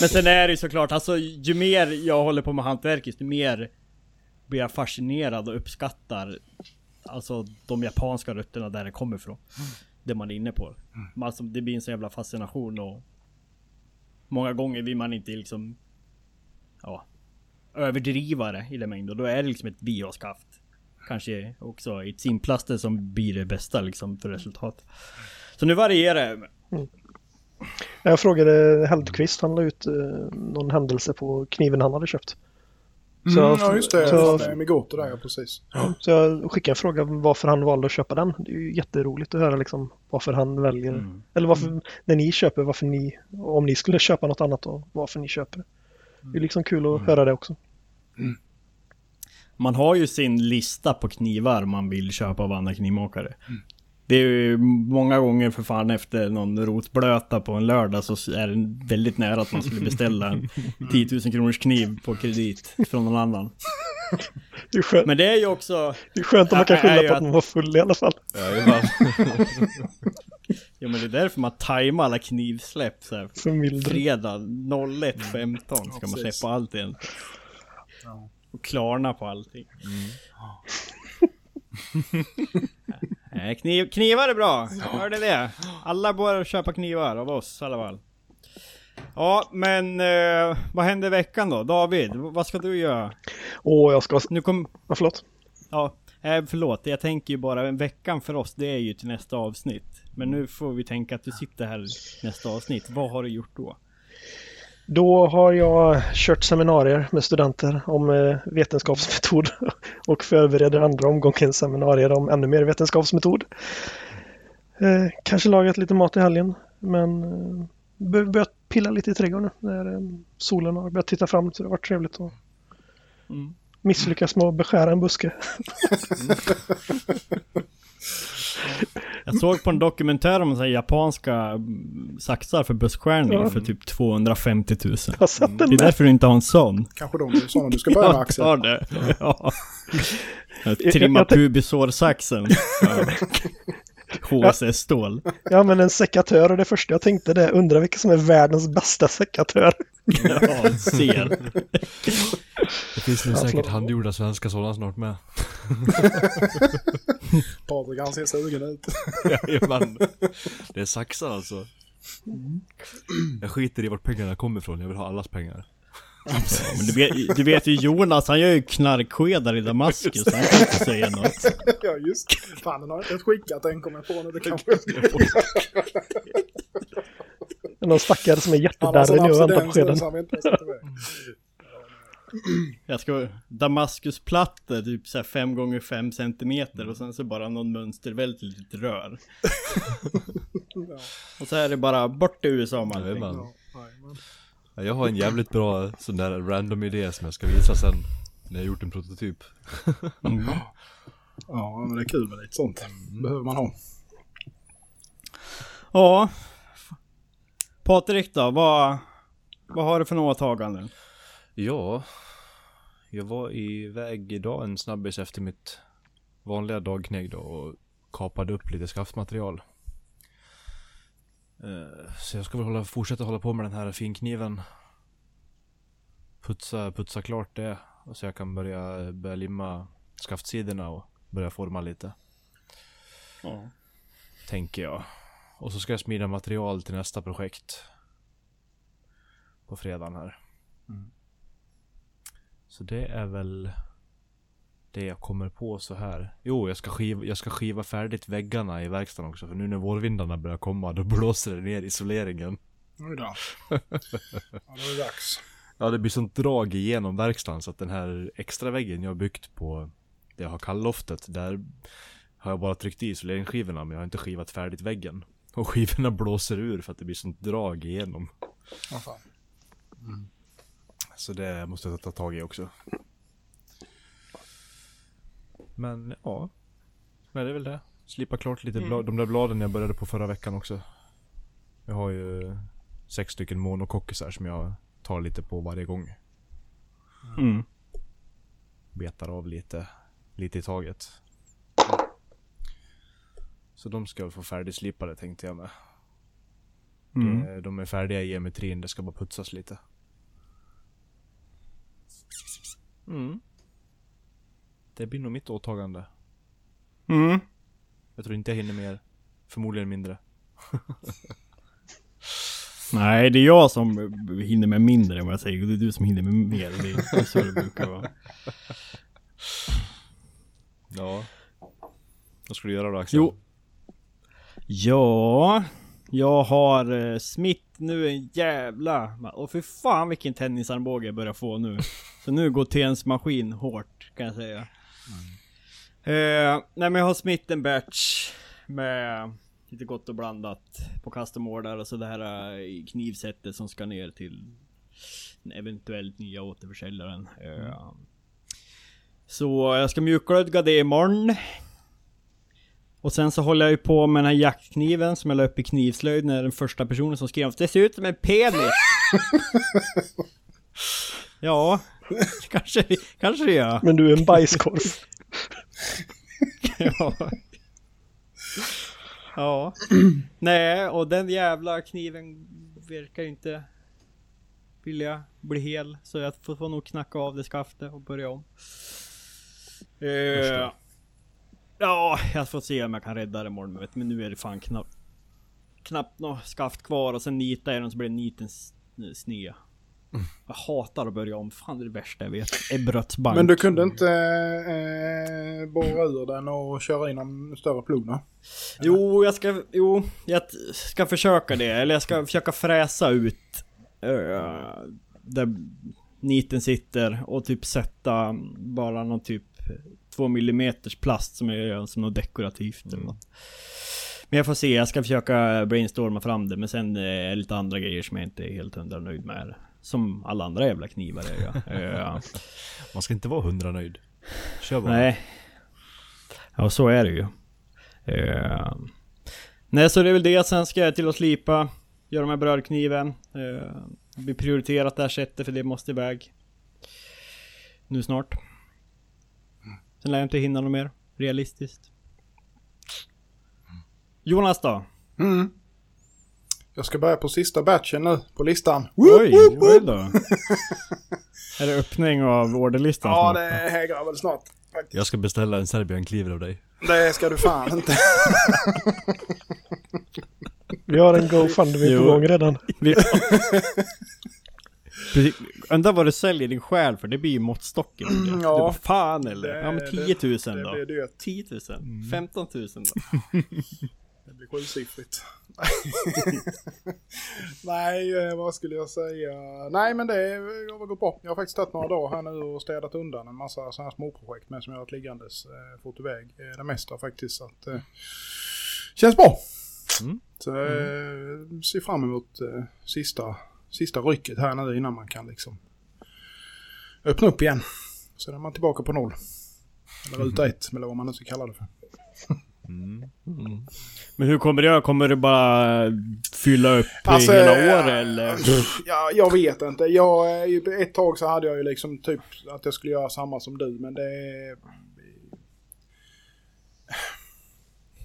Men sen är det ju såklart, alltså ju mer jag håller på med hantverk, ju mer blir jag fascinerad och uppskattar alltså de japanska rötterna där det kommer ifrån. Mm. Det man är inne på. Mm. Alltså, det blir en så jävla fascination och många gånger vill man inte liksom ja, överdriva det i den mängden. Då är det liksom ett bioskaft. Kanske också ett simplaster som blir det bästa liksom, för resultat. Så nu varierar det. Mm. Jag frågade Heldqvist, han la ut eh, någon händelse på kniven han hade köpt. Så, mm, ja just det, så, det med Goto där, ja, precis. Ja. Så jag skickade en fråga varför han valde att köpa den. Det är ju jätteroligt att höra liksom, varför han väljer, mm. eller varför mm. när ni köper, varför ni, om ni skulle köpa något annat då, varför ni köper det. Det är liksom kul att mm. höra det också. Mm. Man har ju sin lista på knivar man vill köpa av andra knivmakare. Mm. Det är ju många gånger för fan efter någon rotblöta på en lördag så är det väldigt nära att man skulle beställa en tio tusen kronors kniv på kredit från någon annan. Det är skönt. Men det är ju också... Det är skönt om man kan skylla på att, att man var full i alla fall. Ja, bara... ja, men det är därför man tajmar alla knivsläpp så här. Fredag noll ett femton ska man släppa allt igen. Och klarna på allting. Mm. Nej, kniv, knivar är bra. Hörde det? Alla bör köpa knivar av oss i alla fall. Ja, men eh, vad händer i veckan då? David, vad ska du göra? Åh, oh, jag ska... Nu kom... Ja, förlåt. Ja, eh, förlåt. Jag tänker ju bara, en veckan för oss, det är ju till nästa avsnitt. Men nu får vi tänka att du sitter här nästa avsnitt. Vad har du gjort då? Då har jag kört seminarier med studenter om vetenskapsmetod och förbereder andra omgången seminarier om ännu mer vetenskapsmetod. Kanske lagat lite mat i helgen, men börjat pilla lite i trädgården nu när solen har börjat titta fram, så det har varit trevligt att misslyckas med att beskära en buske. Jag såg på en dokumentär om så här japanska saxar för buskskärning ja. för typ tvåhundrafemtio tusen. Det är därför du inte har en sån. Kanske de är såna du ska börja med, Axel. Jag det. Ja. Trimma pubisårsaxen. H C-stål. Ja, men en sekatör, och det första jag tänkte det, undrar vilken som är världens bästa sekatör. Ja, ser. Det finns nu säkert handgjorda svenska sådana snart med. Patrik, han ser sugen ut. Jajamän. Det är saxar alltså. Jag skiter i vart pengarna kommer ifrån, jag vill ha allas pengar. Ja, men du, vet, du vet ju Jonas, han gör ju knarkskedar i Damaskus, han kan inte säga något. Ja just, fan han har inte skickat den, kommer på när det kanske någon stackare som är jättebärre nu och väntar på skeden. Jag ska Damaskusplattor typ så här fem gånger fem centimeter och sen så bara någon mönster väldigt litet rör. Ja. Och så är det bara bort i U S A om allting. Ja, ja, jag har en jävligt bra sån där random idé som jag ska visa sen när jag gjort en prototyp. Mm. Ja, men det är kul med lite sånt. Behöver man ha. Ja. Patrik då, vad, vad har du för några åtaganden? Ja, jag var iväg idag en snabbis efter mitt vanliga dagknägg då och kapade upp lite skaftmaterial. Så jag ska väl hålla, fortsätta hålla på med den här finkniven. Putsa, putsa klart det så jag kan börja, börja limma skaftsidorna och börja forma lite. Ja. Tänker jag. Och så ska jag smida material till nästa projekt på fredagen här. Mm. Så det är väl det jag kommer på så här. Jo, jag ska skiva, jag ska skiva färdigt väggarna i verkstaden också. För nu när vårvindarna börjar komma, då blåser det ner isoleringen. Nu då. Ja, då är det dags. Ja, det blir sånt drag igenom verkstaden så att den här extra väggen jag har byggt på det jag har kalloftet, där har jag bara tryckt i isoleringsskivorna, men jag har inte skivat färdigt väggen. Och skivorna blåser ur för att det blir sånt drag igenom. Vad fan. Mm. Så det måste jag ta tag i också. Men ja. Men det är väl det. Slipa klart lite blad, mm. de där bladen jag började på förra veckan också. Jag har ju sex stycken monokockisar som jag tar lite på varje gång. Mm. Betar av lite. Lite i taget. Så de ska få färdigslipade tänkte jag med. Mm. De är färdiga i geometrin. Det ska bara putsas lite. Mm. Det blir nog mitt åtagande. Mm. Jag tror inte jag hinner mer. Förmodligen mindre. Nej, det är jag som hinner med mindre än vad jag säger. Det är du som hinner med mer. Det är så det brukar vara. Ja. Vad ska du göra då, Axel? Jo. Ja. Jag har uh, smitt nu en jävla... Och för fan vilken tennisarmbåge jag börjar få nu. Så nu går T N:s maskin hårt kan jag säga. Mm. Uh, nej men jag har smitt en batch med lite gott och blandat på customordar och så det här uh, knivsättet som ska ner till en eventuellt nya återförsäljaren. Uh, mm. Så jag ska mjuklödga det imorgon. Och sen så håller jag ju på med den här jaktkniven som jag la upp i knivslöjd när den första personen som skrev det ser ut som en penis. Ja, kanske, kanske det gör. Men du är en bajskorv. Ja. Ja. Nej, och den jävla kniven verkar ju inte vilja bli hel. Så jag får, får nog knacka av det skaftet och börja om. Eh... Ja, jag får se om jag kan rädda det imorgon, vet. Men nu är det fan knapp, knappt något skaft kvar. Och sen nitar jag den så blir niten snea. Mm. Jag hatar att börja om. Fan, det är det värsta jag vet. Ebrötsbank. Men du kunde inte eh, borra ur den och köra in en större plugna? Jo, jag ska, jo, jag ska försöka det. Eller jag ska försöka fräsa ut uh, där niten sitter. Och typ sätta bara någon typ... två millimeters plast som jag gör som något dekorativt mm. eller något. Men jag får se, jag ska försöka brainstorma fram det. Men sen är det lite andra grejer som jag inte är helt hundra nöjd med. Som alla andra jävla knivar är jag. Ja. Man ska inte vara hundra nöjd. Kör bara. Nej. Ja, så är det ju. Uh. Nej, så det är väl det. Sen ska jag till att slipa. Göra de här brödkniven. Uh. Bli prioriterat det här sättet för det måste iväg. Nu snart. Sen lär jag inte hinna något mer realistiskt. Jonas då? Mm. Jag ska börja på sista batchen nu på listan. Oj, oj då. Är det öppning av orderlistan? Ja, snart? Det hägrar väl snart. Faktiskt. Jag ska beställa en Serbian cleaver av dig. Det ska du fan inte. Vi har en GoFundMe på gång redan. Undrar vad du säljer din själ för. Det blir ju måttstocken. Mm, ja. Det var fan eller? Det, ja men tio tusen det, då. Det blir det. tio tusen. Mm. femton tusen då. Det blir sjusiffrigt. Nej, vad skulle jag säga? Nej, men det har gått bra. Jag har faktiskt tagit några dagar här nu och städat undan en massa sådana här småprojekt med som jag har varit liggandes eh, fått iväg. Det mesta faktiskt. Att, eh, känns bra. Mm. Så eh, ser fram emot eh, sista, sista rycket här nu innan man kan liksom öppna upp igen. Sen är man tillbaka på noll. Eller ruta ett, eller vad man nu ska kalla det för. Mm. Mm. Men hur kommer det göra? Kommer det bara fylla upp alltså, hela år eller? Ja, jag vet inte. Jag, ett tag så hade jag ju liksom typ att jag skulle göra samma som du, men det...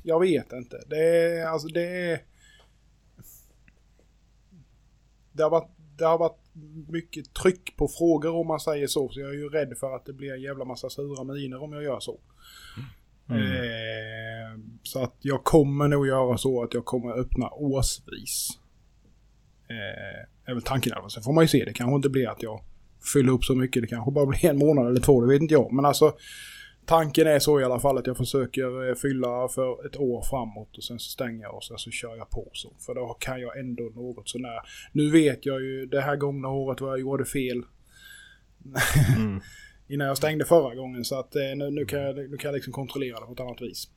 Jag vet inte. Det, alltså det... Det har varit... Det har varit mycket tryck på frågor om man säger så. Så jag är ju rädd för att det blir en jävla massa sura miner om jag gör så. Mm. Eh, så att jag kommer nog göra så att jag kommer öppna årsvis. Eh, är väl tanken alltså. Sen får man ju se. Det kanske inte blir att jag fyller upp så mycket. Det kanske bara blir en månad eller två. Det vet inte jag. Men alltså tanken är så i alla fall att jag försöker fylla för ett år framåt och sen så stänger jag och sen så kör jag på så. För då kan jag ändå något sånär. Nu vet jag ju det här gångna året vad jag gjorde fel mm. innan jag stängde förra gången. Så att nu, nu, kan, jag, nu kan jag liksom kontrollera det på ett annat vis.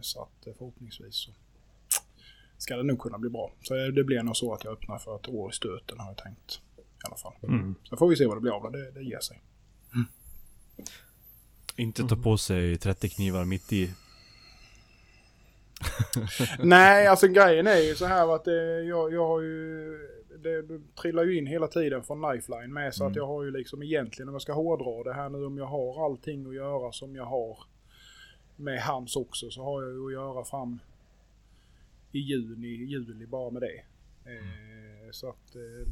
Så att förhoppningsvis så ska det nog kunna bli bra. Så det blir nog så att jag öppnar för ett år i stöten har jag tänkt i alla fall. Mm. Sen får vi se vad det blir av det. Det, det ger sig. Mm. Inte ta på sig trettio knivar mitt i. Nej, alltså grejen är ju så här att eh, jag, jag har ju... Det, det trillar ju in hela tiden från Lifeline med så mm. att jag har ju liksom egentligen, om jag ska hårdra det här nu, om jag har allting att göra som jag har med Hams också, så har jag ju att göra fram i juni, juli bara med det. Eh, så att eh,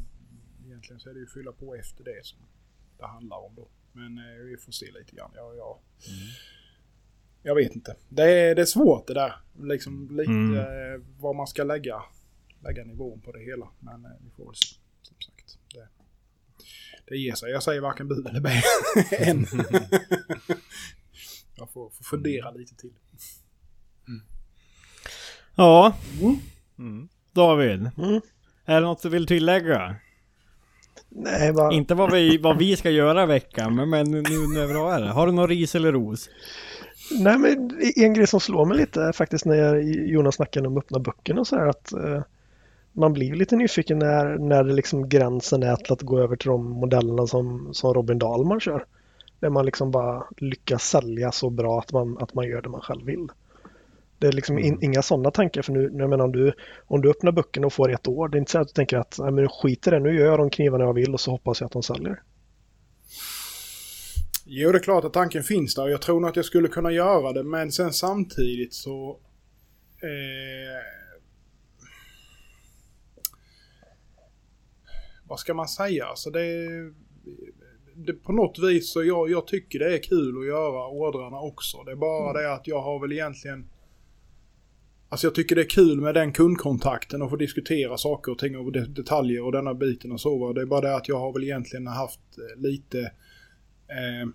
egentligen så är det ju fylla på efter det som det handlar om då. Men eh, vi får se lite grann. Jag, jag, mm. jag vet inte. Det är, det är svårt det där. Liksom lite mm. eh, vad man ska lägga, lägga nivån på det hela. Men eh, vi får väl se. Som sagt. Det, det ger sig. Jag säger varken bud eller bä. Än. jag får, får fundera mm. lite till. Mm. Ja. Mm. Mm. David. Mm. Är det något du vill tillägga? Nej, bara... Inte vad vi, vad vi ska göra veckan, men, men nu, nu är det bra. Har du någon ris eller ros? Nej, men en grej som slår mig lite är faktiskt när Jonas snackade om öppna böckerna och så här, att eh, man blir lite nyfiken när, när det liksom gränsen är till att gå över till de modellerna som, som Robin Dahlman kör. Där man liksom bara lyckas sälja så bra att man, att man gör det man själv vill. Det är liksom in, inga sådana tankar, för nu, jag menar, om du, om du öppnar böckerna och får ett år, det är inte så att du tänker att nej, men skit i det, nu gör jag de knivarna jag vill och så hoppas jag att de säljer. Jo, det är klart att tanken finns där och jag tror nog att jag skulle kunna göra det, men sen samtidigt så eh, vad ska man säga? Alltså det, det på något vis så jag, jag tycker det är kul att göra ordrarna också. Det är bara mm. det att jag har väl egentligen. Alltså jag tycker det är kul med den kundkontakten och få diskutera saker och ting och detaljer och denna biten och så. Det är bara det att jag har väl egentligen haft lite eh,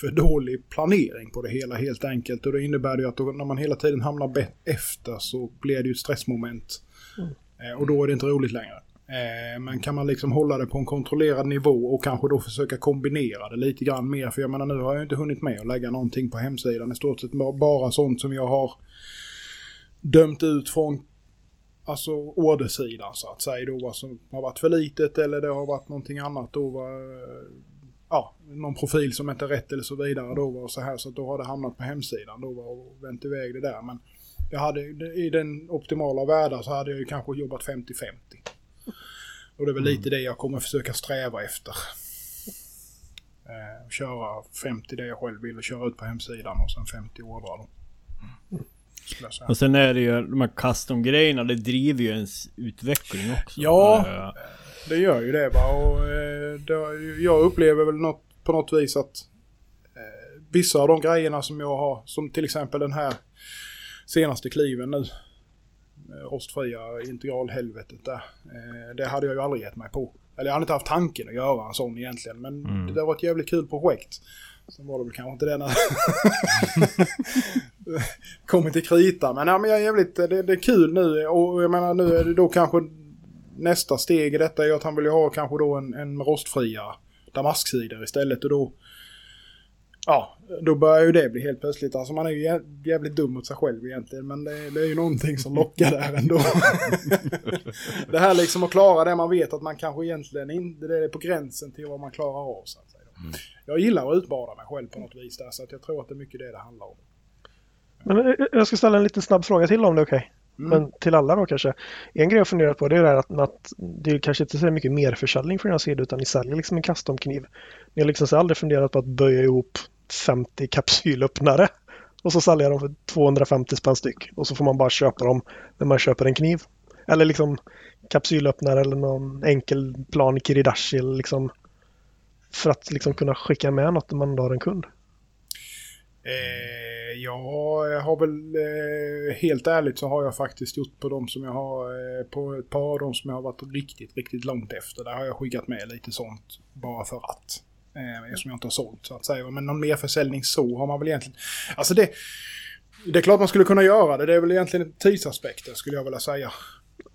för dålig planering på det hela helt enkelt. Och det innebär ju att då, när man hela tiden hamnar be- efter så blir det ju ett stressmoment. Mm. Eh, och då är det inte roligt längre. Eh, men kan man liksom hålla det på en kontrollerad nivå och kanske då försöka kombinera det lite grann mer. För jag menar, nu har jag inte hunnit med att lägga någonting på hemsidan. I stort sett bara sånt som jag har dömt ut från alltså ordersidan så att säga då, vad som har varit för litet eller det har varit någonting annat då, var, ja, någon profil som inte är rätt eller så vidare då var så här, så att då har det hamnat på hemsidan då var och vänt iväg det där. Men jag hade i den optimala världen så hade jag ju kanske jobbat femtio femtio och det är väl lite det jag kommer försöka sträva efter. Eh, köra femtio det jag själv vill och köra ut på hemsidan och sen femtio ordrar då. Och sen är det ju de här custom-grejerna, det driver ju ens utveckling också. Ja, det gör ju det bara. Och eh, det, jag upplever väl något, på något vis att eh, vissa av de grejerna som jag har, som till exempel den här senaste kliven nu, rostfria integralhelvetet där, eh, det hade jag ju aldrig gett mig på. Eller jag hade inte haft tanken att göra en sån egentligen, men mm. det var ett jävligt kul projekt. Sen var det väl kanske inte det när kommit till krita. Men, ja, men jag är jävligt, det, det är kul nu. Och jag menar, nu är det då kanske nästa steg i detta är att han vill ju ha kanske då en, en rostfria damasksidor istället. Och då, ja, då börjar ju det bli helt plötsligt. Alltså man är ju jävligt dum mot sig själv egentligen. Men det, det är ju någonting som lockar där ändå. Det här liksom att klara det man vet att man kanske egentligen inte, det är på gränsen till vad man klarar av så att säga. Mm. Jag gillar att utbara mig själv på något vis där, så att jag tror att det är mycket det det handlar om. Men jag ska ställa en liten snabb fråga till om det är okej. Okay. Mm. Men till alla då kanske. En grej jag funderar på det är att, att det är kanske inte så mycket mer försäljning för den här sidan, utan ni säljer liksom en custom-kniv. Ni har liksom aldrig funderat på att böja ihop femtio kapsylöppnare och så säljer de för tvåhundrafemtio spänn styck och så får man bara köpa dem när man köper en kniv. Eller liksom kapsylöppnare eller någon enkel plan Kiridashi liksom. För att liksom kunna skicka med något när man har en kund? Eh, jag har väl eh, helt ärligt så har jag faktiskt gjort på dem som jag har eh, på ett par av dem som jag har varit riktigt, riktigt långt efter. Där har jag skickat med lite sånt bara för att. Eh, som jag inte har sålt så att säga. Men någon mer försäljning så har man väl egentligen. Alltså det, det är klart man skulle kunna göra det. Det är väl egentligen tidsaspekten skulle jag vilja säga.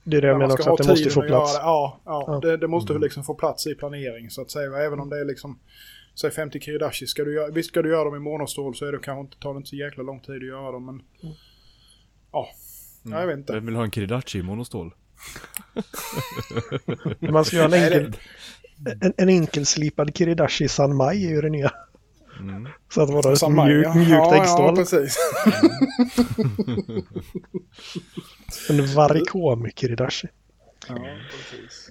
Det är det jag menar också, att det måste få plats. Ja, ja, ja. Det, det måste mm. liksom få plats i planering så att säga. Även om det är liksom, säg femtio Kiridashi, ska du, visst ska du göra dem i monostål så är det kanske inte, tar det inte så jäkla lång tid att göra dem. Men, mm. ja. Mm. ja, jag vet inte. Vem vill ha en Kiridashi i monostål? Man ska göra en enkel, en, en enkelslipad Kiridashi i Sanmai är ju det nya. Mm. Så att det var ett mjuk, mjukt ja, äggstål. Ja, precis. En varikom Kiridashi. Ja, precis.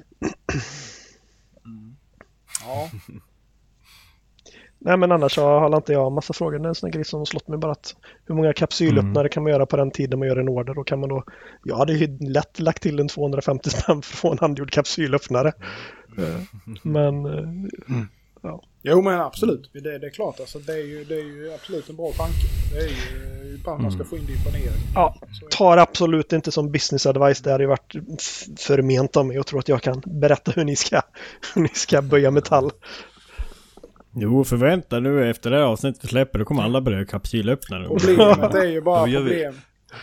Mm. Ja. Nej, men annars så har inte jag massa frågor. Det är en sån grej som har slått mig bara att hur många kapsylöppnare mm. kan man göra på den tiden man gör en order? Och kan man då, jag hade ju lätt lagt till en tvåhundrafemtio spänn för att få en handgjord kapsylöppnare. Mm. Men... Mm. Ja. Jo men absolut, det, det är klart alltså, det, är ju, det är ju absolut en bra tanke. Det är ju bara man ska få in det i planering. Ja, tar absolut inte som business advice. Det hade ju varit förment av mig och tror att jag kan berätta hur ni ska hur ni ska böja metall. Jo, förvänta nu efter det här avsnittet släpper, då kommer alla börja kapsylöppnare. Problemet är ju bara då gör problem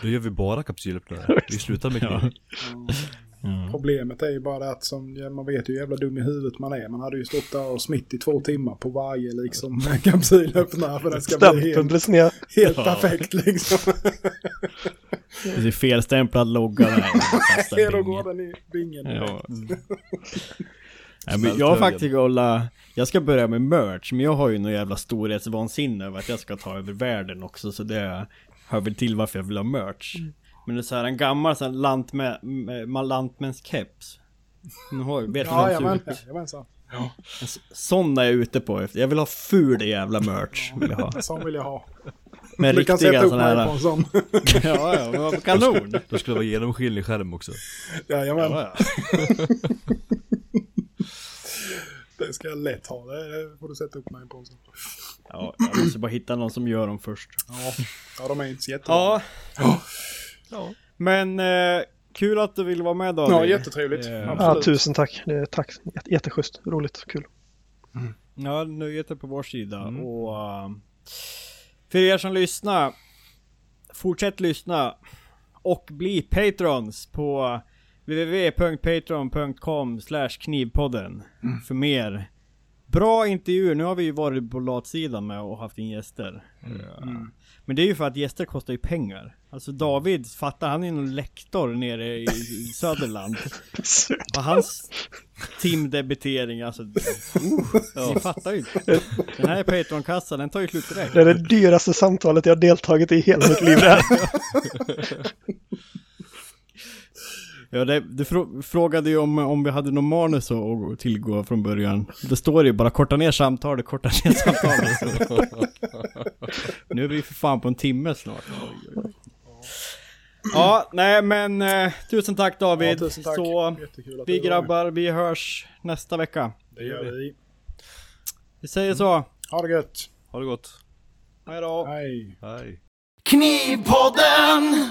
vi, då gör vi bara kapsylöppnare. Vi slutar med kniv. Ja. Mm. Problemet är ju bara det att som, man vet ju jävla dum i huvudet man är. Man hade ju stått där och smitt i två timmar på varje liksom kapsylöppnare för den ska stämpen bli helt, helt ja. perfekt liksom. Det är felstämplad logga där. Här då går den i bingen. Ja. Nej, men jag faktiskt hålla, jag ska börja med merch, men jag har ju någon jävla storhetsvansinne över att jag ska ta över världen också, så det hör väl till varför jag vill ha merch. Mm. Men det är så här en gammal så här lantmä, lantmäns keps. Nu har jag vet ja, jag men, ut. Jag så. Ja. Sådana är jag ute på efter. Jag vill ha ful jävla merch. Ja, vill jag ha. Sån vill jag ha. Med du riktiga sådana här. På sån. Ja, ja, men vad kanon. Då skulle det vara genomskinlig skärm också. Ja, jag men. Ja, ja. Det ska jag lätt ha. Det får du sätta upp mig på sån. Ja, jag måste bara hitta någon som gör dem först. Ja, ja de är inte så jättebra. Ja. Ja. Ja. Men eh, kul att du vill vara med David. Ja, jättetrevligt. Eh, ja, tusen tack. Det är tack. Jätteschysst, roligt, kul. Mm. Ja, nöjet är på vår sida. Mm. Och uh, för er som lyssnar, fortsätt lyssna och bli patrons på w w w punkt patreon punkt com slash knivpodden mm. för mer bra intervjuer. Nu har vi ju varit på latsidan med och haft in gäster. Mm. Mm. Men det är ju för att gäster kostar ju pengar. Alltså David, fattar han är någon lektor nere i Söderland. Och hans timdebitering, alltså uh, jag fattar ju inte. Den här Patreon-kassan, den tar ju slut direkt. Det är det dyraste samtalet jag har deltagit i hela mitt liv där. Ja, det, du frågade ju om, om vi hade någon manus att tillgå från början. Det står ju bara korta ner samtalet, korta ner samtalet. Nu är vi för fan på en timme snart. Ja, nej men eh, tusen tack David. Ja, tusen tack. Så vi grabbar, vi hörs nästa vecka. Det gör vi. Vi säger så. Ha det gött. Ha det gott. Hej då. Hej. Hej. Knivpodden!